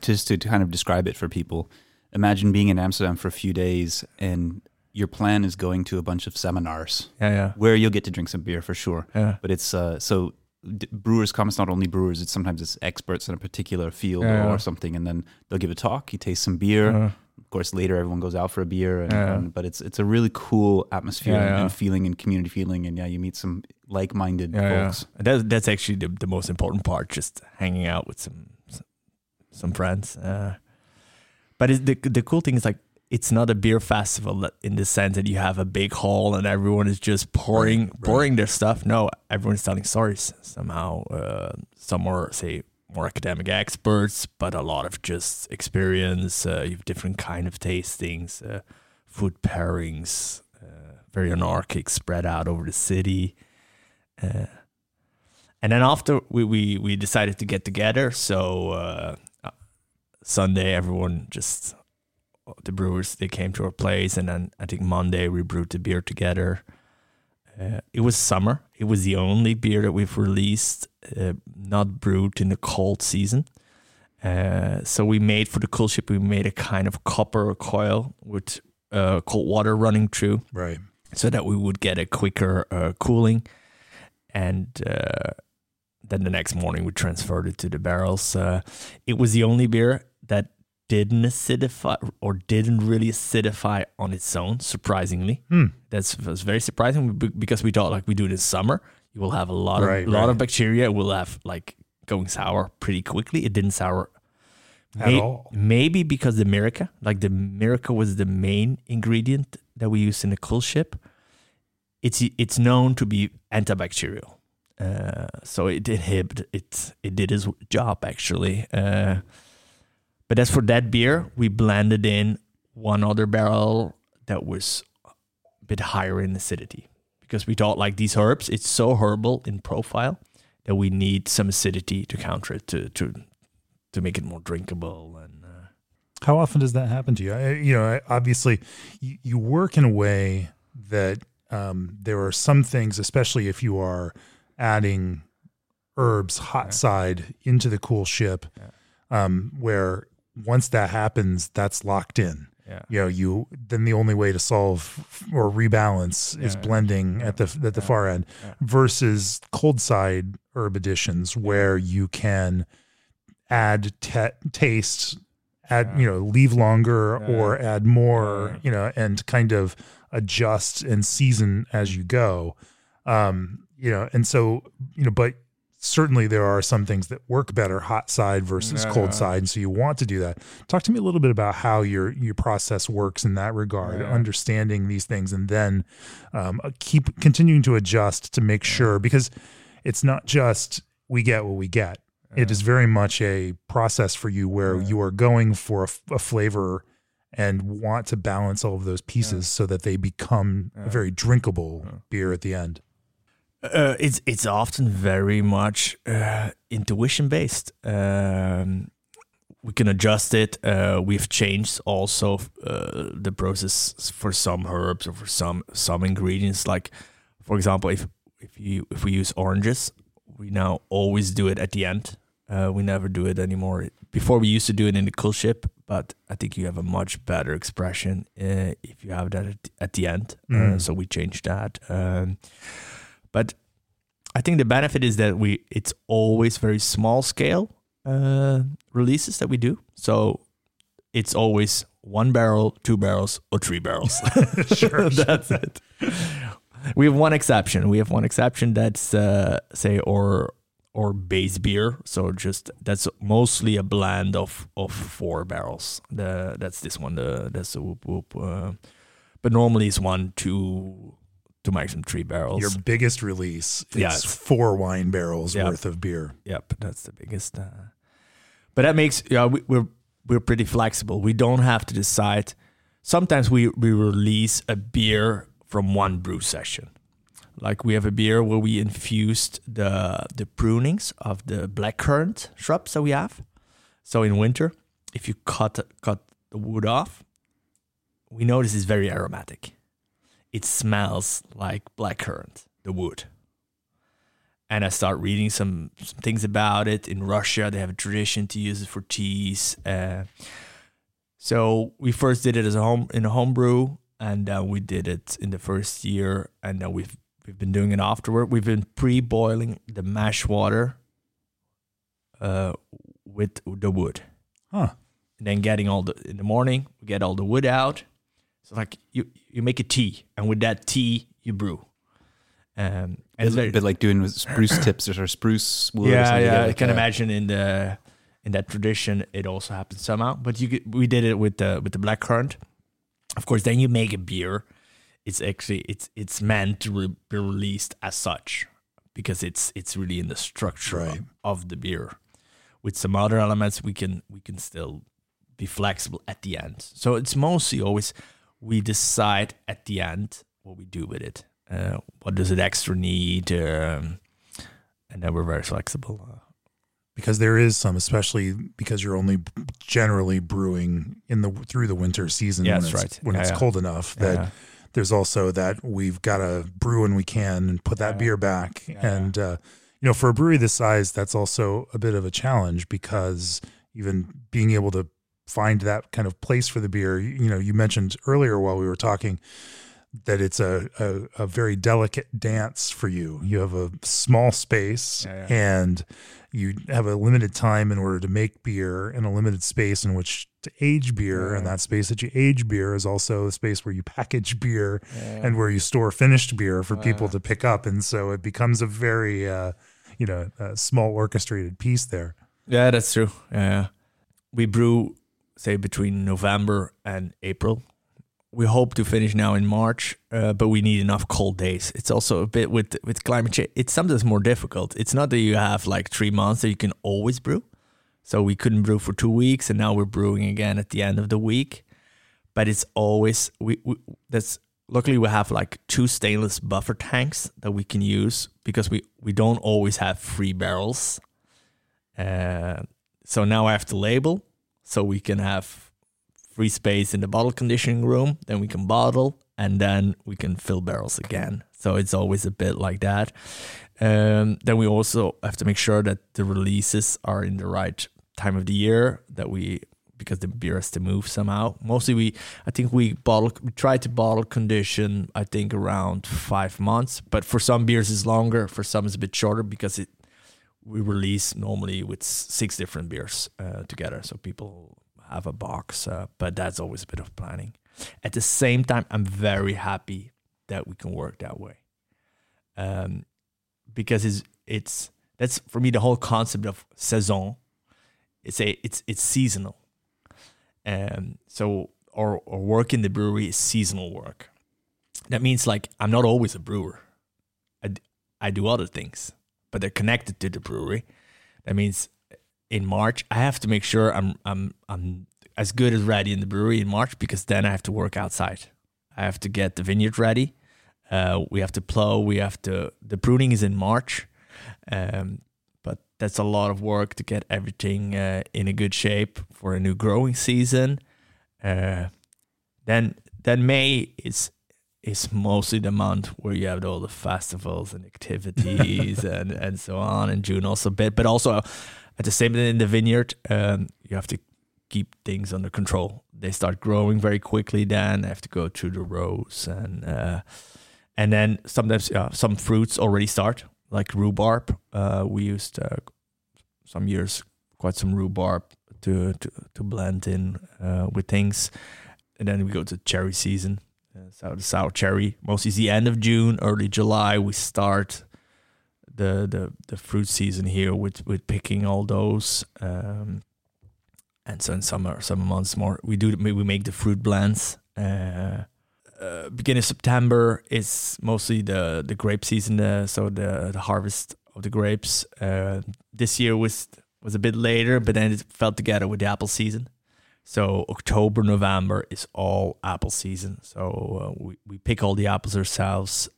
just to kind of describe it for people. Imagine being in Amsterdam for a few days, and your plan is going to a bunch of seminars. Yeah. Where you'll get to drink some beer for sure. Yeah. But it's so brewers come. It's not only brewers. It's sometimes it's experts in a particular field or something, and then they'll give a talk. You taste some beer. of course, later everyone goes out for a beer. And, but it's a really cool atmosphere and feeling and community feeling. And you meet some like-minded folks. Yeah. That's actually the most important part, just hanging out with some friends. But the cool thing is, like, it's not a beer festival in the sense that you have a big hall and everyone is just pouring their stuff. No, everyone's telling stories somehow. Some are, say, more academic experts, but a lot of just experience. You have different kind of tastings, food pairings, very anarchic, spread out over the city. And then after we decided to get together. So Sunday, everyone just... the brewers, they came to our place, and then I think Monday we brewed the beer together. It was summer. It was the only beer that we've released not brewed in the cold season. So we made for the cool ship, we made a kind of copper coil with cold water running through, right, so that we would get a quicker cooling. And then the next morning we transferred it to the barrels. It was the only beer that didn't acidify or didn't really acidify on its own, surprisingly. That was very surprising, because we thought, like, we do this summer, you will have a lot of bacteria, it will have, like, going sour pretty quickly. It didn't sour at all. Maybe because the Myrica was the main ingredient that we used in the cool ship. It's known to be antibacterial, so it inhibited it. It did its job, actually. But as for that beer, we blended in one other barrel that was a bit higher in acidity, because we thought, like, these herbs, it's so herbal in profile that we need some acidity to counter it, to make it more drinkable. And how often does that happen to you? Obviously, you work in a way that there are some things, especially if you are adding herbs hot side into the cool ship, where once that happens, that's locked in. Yeah. Then the only way to solve or rebalance is blending at the far end, versus cold side herb additions, where you can add taste, add leave longer or add more, and kind of adjust and season as you go. And so but certainly there are some things that work better hot side versus cold side, and so you want to do that. Talk to me a little bit about how your process works in that regard, understanding these things, and then keep continuing to adjust to make sure, because it's not just we get what we get. It is very much a process for you, where you are going for a flavor and want to balance all of those pieces so that they become a very drinkable beer at the end. It's often very much intuition based. We can adjust it. We've changed also the process for some herbs or for some ingredients. Like, for example, if we use oranges, we now always do it at the end. We never do it anymore. Before, we used to do it in the cool ship, but I think you have a much better expression if you have that at the end. So we changed that. But I think the benefit is that it's always very small scale releases that we do. So it's always one barrel, two barrels, or three barrels. Sure. That's it. We have one exception. That's, say, or base beer. So just that's mostly a blend of four barrels. That's this one. That's the Whoop Whoop. But normally it's 1, 2... to maximum 3 barrels. Your biggest release is 4 wine barrels worth of beer. Yep, that's the biggest. But that makes we're pretty flexible. We don't have to decide. Sometimes we release a beer from one brew session. Like, we have a beer where we infused the prunings of the blackcurrant shrubs that we have. So in winter, if you cut the wood off, we know this is very aromatic. It smells like blackcurrant, the wood. And I start reading some things about it. In Russia, they have a tradition to use it for teas. So we first did it as a homebrew, and we did it in the first year, and now we've been doing it afterward. We've been pre-boiling the mash water with the wood. Huh. and then getting all the, in the morning, we get all the wood out. So like you make a tea, and with that tea you brew. And it's a bit like doing with spruce tips or spruce wood. Yeah, or yeah. Like I can imagine in that tradition it also happens somehow. But we did it with the blackcurrant. Of course, then you make a beer. It's actually it's meant to be released as such because it's really in the structure right. of the beer. With some other elements, we can still be flexible at the end. So it's mostly always we decide at the end what we do with it. What does it extra need? And then we're very flexible. Because there is some, especially because you're only generally brewing through the winter season when it's cold enough that there's also that we've got to brew when we can and put that beer back. Yeah. And, for a brewery this size, that's also a bit of a challenge because even being able to find that kind of place for the beer, you mentioned earlier while we were talking that it's a very delicate dance for you. You have a small space and you have a limited time in order to make beer and a limited space in which to age beer. And that space that you age beer is also a space where you package beer and where you store finished beer for people to pick up. And so it becomes a very, a small orchestrated piece there. Yeah, that's true. Yeah. We brew, say, between November and April. We hope to finish now in March, but we need enough cold days. It's also a bit with climate change. It's sometimes more difficult. It's not that you have like 3 months that you can always brew. So we couldn't brew for 2 weeks, and now we're brewing again at the end of the week. But it's always luckily we have like 2 stainless buffer tanks that we can use because we don't always have free barrels. So now I have to label so we can have free space in the bottle conditioning room, then we can bottle and then we can fill barrels again. So it's always a bit like that. Then we also have to make sure that the releases are in the right time of the year because the beer has to move somehow. Mostly we try to bottle condition, I think around 5 months, but for some beers it's longer, for some it's a bit shorter because we release normally with 6 different beers together. So people have a box, but that's always a bit of planning. At the same time, I'm very happy that we can work that way, because that's for me the whole concept of saison. It's seasonal, so or work in the brewery is seasonal work. That means like I'm not always a brewer. I do other things, but they're connected to the brewery. That means, in March, I have to make sure I'm as good as ready in the brewery in March because then I have to work outside. I have to get the vineyard ready. We have to plow. The pruning is in March, but that's a lot of work to get everything in a good shape for a new growing season. Then May is mostly the month where you have all the festivals and activities and so on. And June also a bit, but also. At the same time in the vineyard, you have to keep things under control. They start growing very quickly then. I have to go through the rows. And then sometimes some fruits already start, like rhubarb. We used some years quite some rhubarb to blend in with things. And then we go to cherry season. So the sour cherry, mostly the end of June, early July, we start the fruit season here with picking all those, and so in summer months more we make the fruit blends. Beginning of September is mostly the grape season, so the harvest of the grapes. This year was a bit later, but then it fell together with the apple season. So October, November is all apple season. So we pick all the apples ourselves.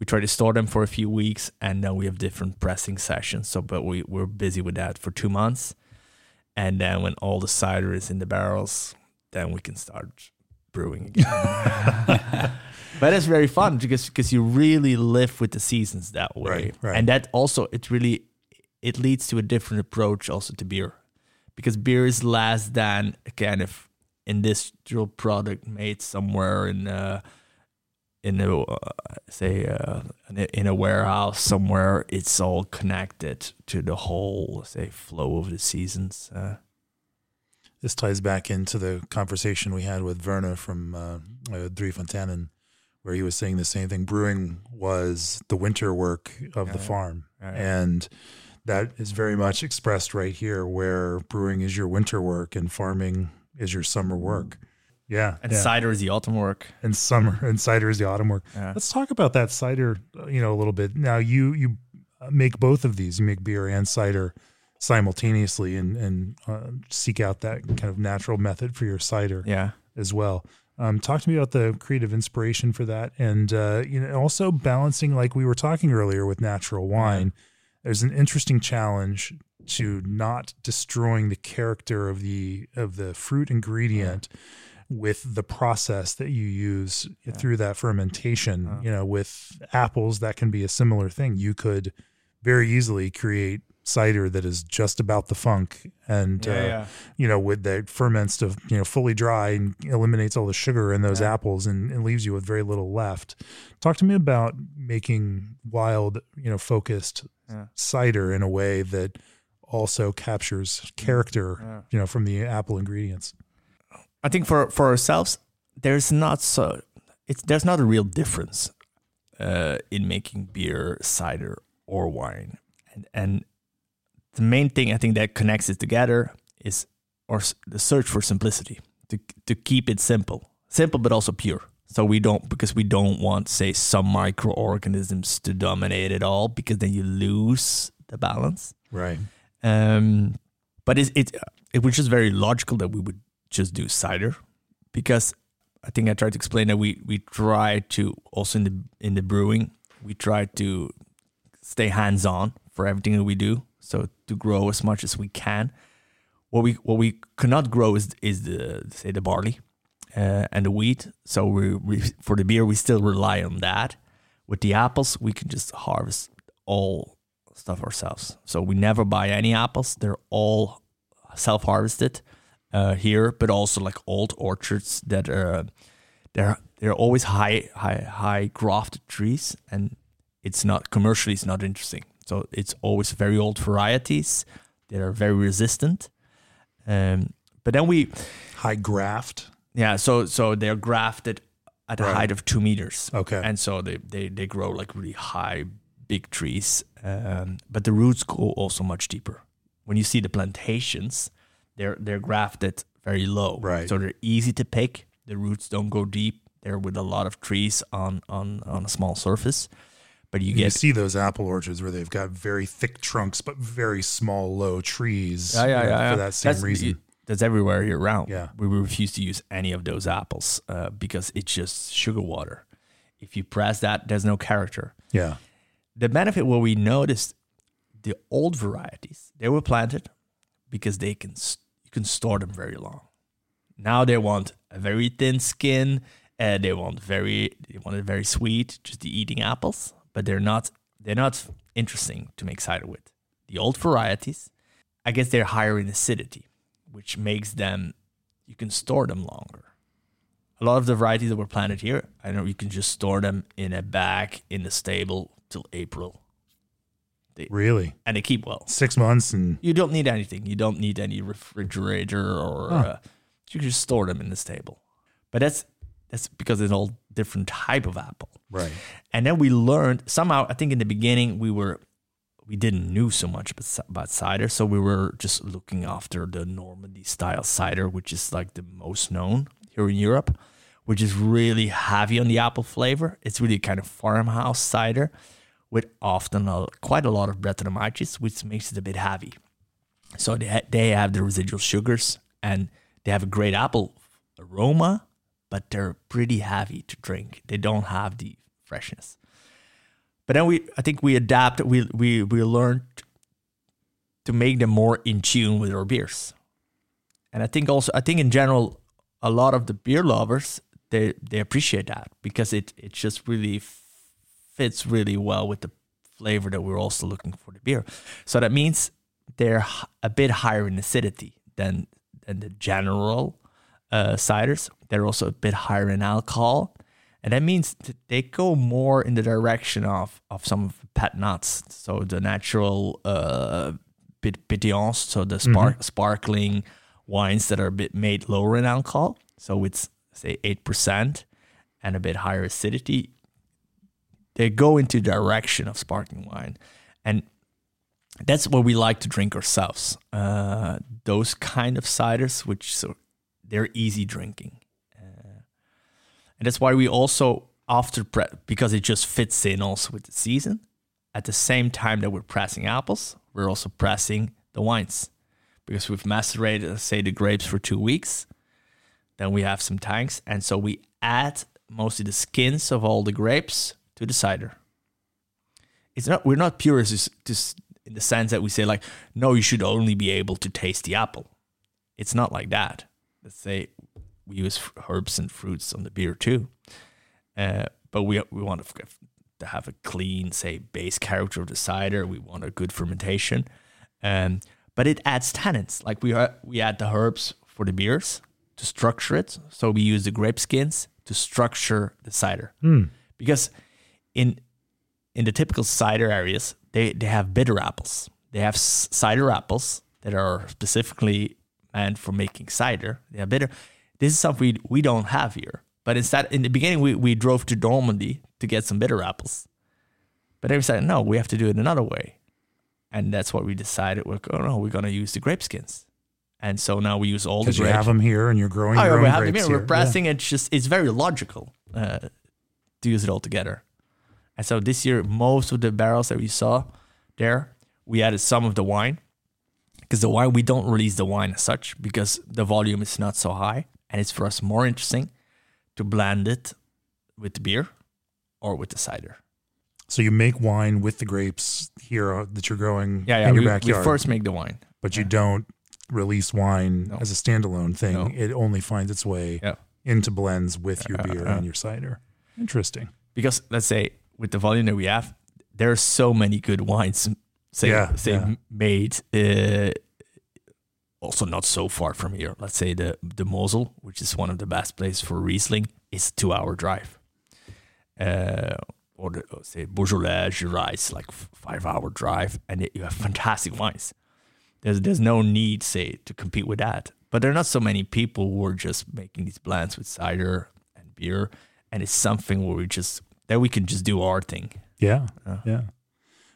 We try to store them for a few weeks, and then we have different pressing sessions. So, but we're busy with that for 2 months. And then when all the cider is in the barrels, then we can start brewing again. But it's very fun because you really live with the seasons that way. Right. And that also, it leads to a different approach also to beer. Because beer is less than a kind of industrial product made somewhere in a warehouse somewhere. It's all connected to the whole flow of the seasons. this ties back into the conversation we had with Werner from Drie Fontainen, where he was saying the same thing. Brewing was the winter work of the farm. And that is very much expressed right here, where brewing is your winter work and farming is your summer work. Yeah. And cider is the autumn work. And cider is the autumn work. Yeah. Let's talk about that cider, you know, a little bit. Now you make both of these. You make beer and cider simultaneously and seek out that kind of natural method for your cider as well. Talk to me about the creative inspiration for that. And, you know, also balancing, like we were talking earlier with natural wine, there's an interesting challenge to not destroying the character of the fruit ingredient with the process that you use through that fermentation. You know, with apples, that can be a similar thing. You could very easily create cider that is just about the funk and you know, with that ferments to, you know, fully dry and eliminates all the sugar in those apples and leaves you with very little left. Talk to me about making wild, you know, focused cider in a way that also captures character, you know, from the apple ingredients. I think for ourselves, there's not a real difference in making beer, cider, or wine, and the main thing I think that connects it together is the search for simplicity, to keep it simple but also pure. So we don't want, say, some microorganisms to dominate it all, because then you lose the balance. Right. But it was just very logical that we would just do cider, because I think I tried to explain that we try to also in the brewing, we try to stay hands-on for everything that we do. So to grow as much as we can. What we cannot grow is the barley and the wheat. So we for the beer, we still rely on that. With the apples, we can just harvest all stuff ourselves. So we never buy any apples. They're all self-harvested here, but also like old orchards that are they're always high grafted trees, and it's not commercially interesting. So it's always very old varieties that are very resistant. But then we... High graft? Yeah, so they're grafted at a height of 2 meters. Okay. And so they grow like really high, big trees. But the roots go also much deeper. When you see the plantations, they're grafted very low. Right. So they're easy to pick. The roots don't go deep. They're with a lot of trees on a small surface. But you see those apple orchards where they've got very thick trunks, but very small, low trees for that same reason. That's everywhere year round. Yeah. We refuse to use any of those apples because it's just sugar water. If you press that, there's no character. Yeah. The benefit, what we noticed, the old varieties, they were planted because you can store them very long. Now they want a very thin skin. They want it very sweet, just the eating apples. But they're not interesting to make cider with. The old varieties, I guess they're higher in acidity, which makes them, you can store them longer. A lot of the varieties that were planted here, I know you can just store them in a bag in the stable till April. Really? And they keep 6 months, and you don't need anything. You don't need any refrigerator or you can just store them in the stable. But that's because it's all different type of apple. Right. And then we learned somehow, I think in the beginning we didn't know so much about cider. So we were just looking after the Normandy style cider, which is like the most known here in Europe, which is really heavy on the apple flavor. It's really a kind of farmhouse cider with often quite a lot of Brettanomyces, which makes it a bit heavy. So they have the residual sugars, and they have a great apple aroma, but they're pretty heavy to drink. They don't have the freshness. But then I think we adapted. We learned to make them more in tune with our beers. And I think in general, a lot of the beer lovers, they appreciate that, because it just really fits really well with the flavor that we're also looking for the beer. So that means they're a bit higher in acidity than the general ciders. They're also a bit higher in alcohol, and that means that they go more in the direction of some of the pet nuts, so the natural pétillance, so the sparkling wines that are a bit made lower in alcohol, so it's say 8% and a bit higher acidity, they go into direction of sparkling wine. And that's what we like to drink ourselves. Those kind of ciders, which so they're easy drinking. And that's why we also, after because it just fits in also with the season, at the same time that we're pressing apples, we're also pressing the wines. Because we've macerated, say, the grapes for 2 weeks, then we have some tanks, and so we add mostly the skins of all the grapes to the cider. It's not, we're not purists just in the sense that we say like, no, you should only be able to taste the apple. It's not like that. Let's say we use herbs and fruits on the beer too, but we want to have a clean, say, base character of the cider. We want a good fermentation, but it adds tannins. Like we add the herbs for the beers to structure it. So we use the grape skins to structure the cider. Because in the typical cider areas, they have bitter apples. They have cider apples that are specifically meant for making cider. They are bitter. This is something we don't have here. But instead, in the beginning, we drove to Normandy to get some bitter apples. But then we said, no, we have to do it another way. And that's what we decided. We're, oh, no, we're going to use the grape skins. And so now we use all the grapes. Because you have them here and you're growing your own grapes here. We're pressing. Yeah. It's just, it's very logical to use it all together. And so this year, most of the barrels that we saw there, we added some of the wine. Because the wine, we don't release the wine as such because the volume is not so high. And it's for us more interesting to blend it with the beer or with the cider. So you make wine with the grapes here that you're growing in your backyard. We first make the wine. But you don't release wine as a standalone thing. No. It only finds its way into blends with your beer and your cider. Interesting. Because let's say with the volume that we have, there are so many good wines made also not so far from here. Let's say the Mosel, which is one of the best places for Riesling, is a 2-hour drive. Or the, say Beaujolais, Jura, it's like 5-hour drive, and you have fantastic wines. There's no need, say, to compete with that. But there are not so many people who are just making these blends with cider and beer, and it's something where we just that we can just do our thing. Yeah, yeah.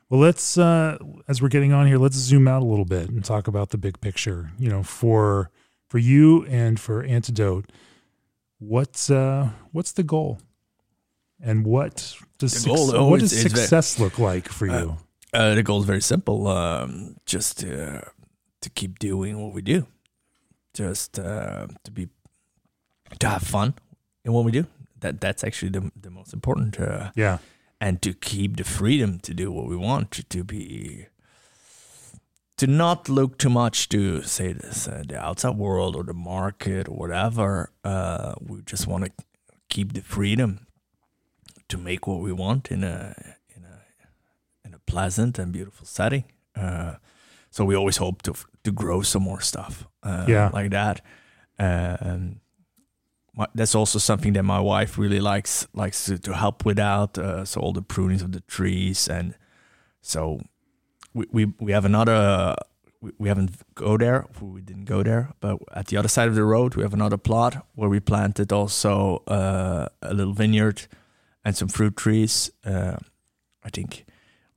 Well, let's as we're getting on here, let's zoom out a little bit and talk about the big picture. You know, for you and for Antidote, what's the goal? And what does success look like for you? The goal is very simple. Just to keep doing what we do. Just to have fun in what we do. That's actually the most important. And to keep the freedom to do what we want. To not look too much to, say, this the outside world or the market or whatever. We just want to keep the freedom to make what we want in a pleasant and beautiful setting. So we always hope to grow some more stuff like that. That's also something that my wife really likes to help with out. So all the prunings of the trees, and so we have another. We haven't go there. We didn't go there, but at the other side of the road, we have another plot where we planted also a little vineyard. And some fruit trees, I think.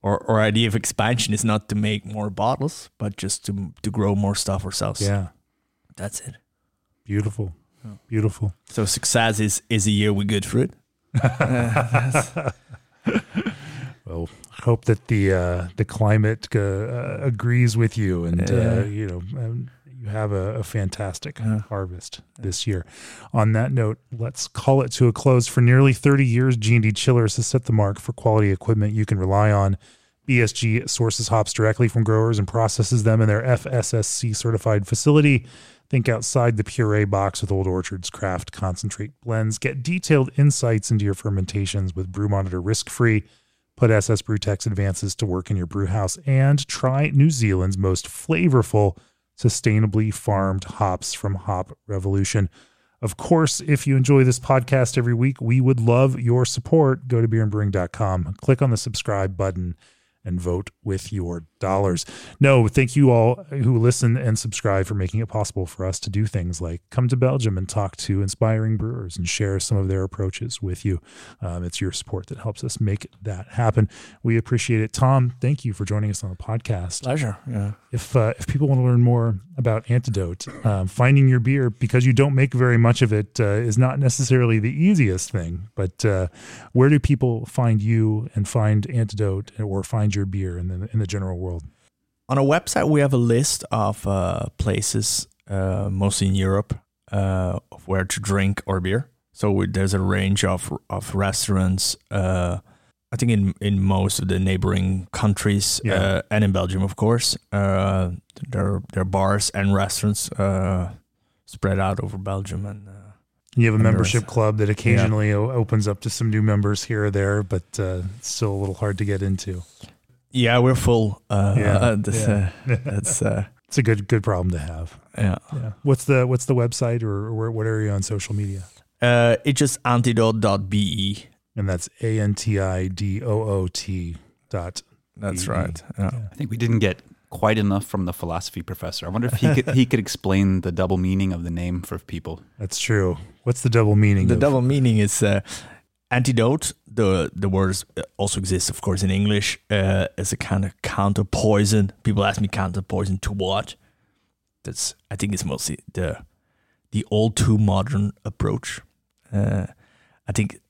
Our idea of expansion is not to make more bottles, but just to grow more stuff ourselves. Yeah. That's it. Beautiful. Oh. Beautiful. So success is a year with good fruit. Well, I hope that the climate agrees with you and, you have a fantastic harvest this year. On that note, let's call it to a close. For nearly 30 years, G&D Chillers has set the mark for quality equipment you can rely on. BSG sources hops directly from growers and processes them in their FSSC-certified facility. Think outside the puree box with Old Orchard's craft concentrate blends. Get detailed insights into your fermentations with Brew Monitor risk-free. Put SS Brewtech's advances to work in your brew house. And try New Zealand's most flavorful sustainably farmed hops from Hop Revolution. Of course, if you enjoy this podcast every week, we would love your support. Go to beerandbrewing.com, click on the subscribe button, and vote with your dollars. No, thank you all who listen and subscribe for making it possible for us to do things like come to Belgium and talk to inspiring brewers and share some of their approaches with you. It's your support that helps us make that happen. We appreciate it. Tom, thank you for joining us on the podcast. Pleasure. Yeah. If people want to learn more about Antidote, finding your beer, because you don't make very much of it, is not necessarily the easiest thing, but where do people find you and find Antidote or find your beer in the general world? On our website, we have a list of places, mostly in Europe, of where to drink our beer. So there's a range of restaurants, I think in most of the neighboring countries, and in Belgium, of course. There are bars and restaurants spread out over Belgium. And you have a membership club that occasionally opens up to some new members here or there, but it's still a little hard to get into. Yeah, we're full. It's a good problem to have. Yeah. What's the website, or what are you on social media? It's just antidote.be. And that's antidoot. That's right. Yeah. I think we didn't get quite enough from the philosophy professor. I wonder if he could explain the double meaning of the name for people. That's true. What's the double meaning? The double meaning is antidote. The word also exists, of course, in English as a kind of counter poison. People ask me, counter poison to what? I think it's mostly the old to modern approach. I think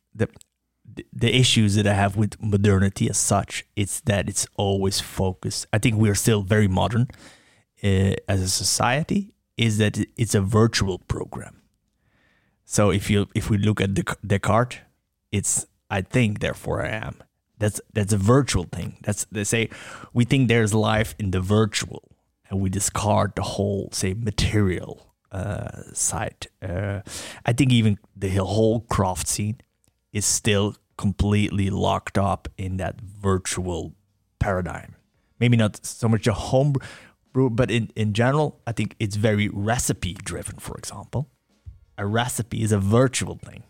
the issues that I have with modernity as such, it's that it's always focused. I think we are still very modern as a society, is that it's a virtual program. So if we look at Descartes, it's I think therefore I am. That's a virtual thing. They say we think there's life in the virtual, and we discard the whole material side. I think even the whole craft scene is still completely locked up in that virtual paradigm. Maybe not so much a home brew, but in general, I think it's very recipe driven, for example. A recipe is a virtual thing.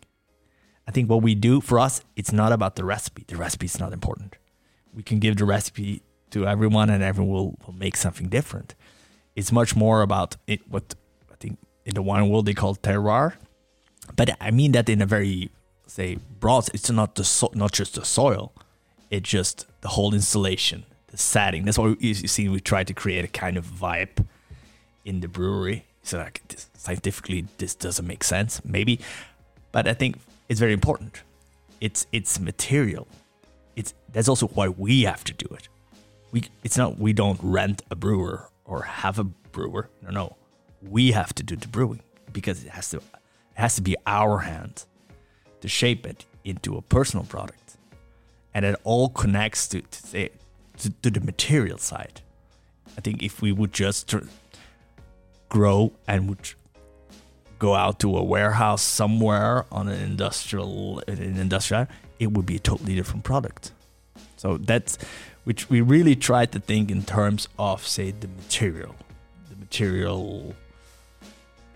I think what we do, for us, it's not about the recipe. The recipe is not important. We can give the recipe to everyone and everyone will make something different. It's much more about it, what I think in the wine world they call terroir. But I mean that in a very... say broad. It's not just the soil, it's just the whole installation, the setting. That's why you see we try to create a kind of vibe in the brewery. So like scientifically, this doesn't make sense, maybe, but I think it's very important. It's material. That's also why we have to do it. We don't rent a brewer or have a brewer. No, we have to do the brewing because it has to be our hand to shape it into a personal product, and it all connects to the material side. I think if we would just grow and would go out to a warehouse somewhere on an industrial, it would be a totally different product. So that's which we really try to think in terms of, say, the material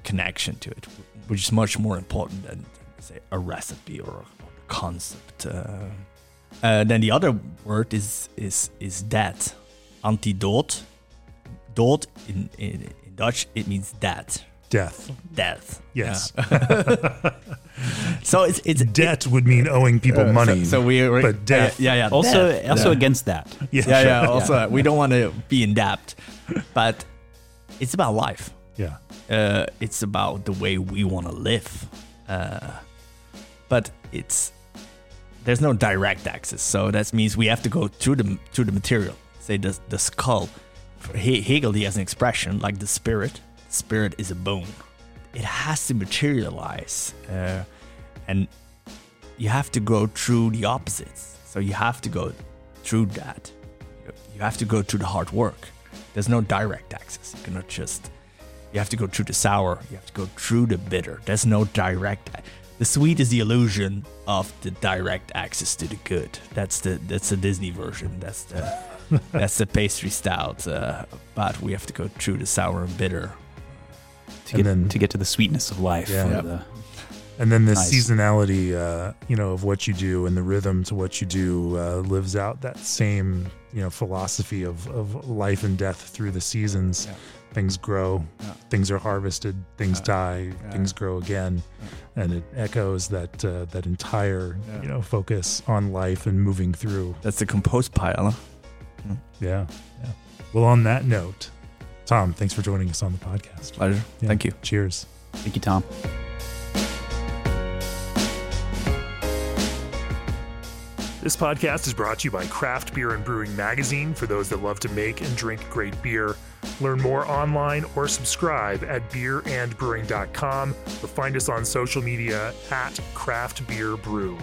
connection to it, which is much more important than, say, a recipe or a concept. Then the other word is that. Antidote. Dot in Dutch, it means that. Death. Yes. Yeah. So it's debt would mean owing people money. So but death. Yeah. Also against that. Yeah. Also, we don't want to be in debt, but it's about life. Yeah. It's about the way we want to live. But there's no direct access, so that means we have to go through the material. Say the skull. For Hegel, he has an expression like the spirit. Spirit is a bone. It has to materialize, and you have to go through the opposites. So you have to go through that. You have to go through the hard work. There's no direct access. You cannot just. You have to go through the sour. You have to go through the bitter. There's no direct. The sweet is the illusion of the direct access to the good. That's the Disney version. That's the pastry stout. But we have to go through the sour and bitter to get to the sweetness of life. Yeah. And then the seasonality, you know, of what you do and the rhythm to what you do lives out that same, you know, philosophy of life and death through the seasons. Yeah. Things grow, things are harvested, things die, things grow again, and it echoes that that entire you know, focus on life and moving through. That's the compost pile. Huh? Yeah, yeah. Well, on that note, Tom, thanks for joining us on the podcast. Pleasure. Yeah. Thank you. Cheers. Thank you, Tom. This podcast is brought to you by Craft Beer and Brewing Magazine for those that love to make and drink great beer. Learn more online or subscribe at beerandbrewing.com or find us on social media at Craft Beer Brew.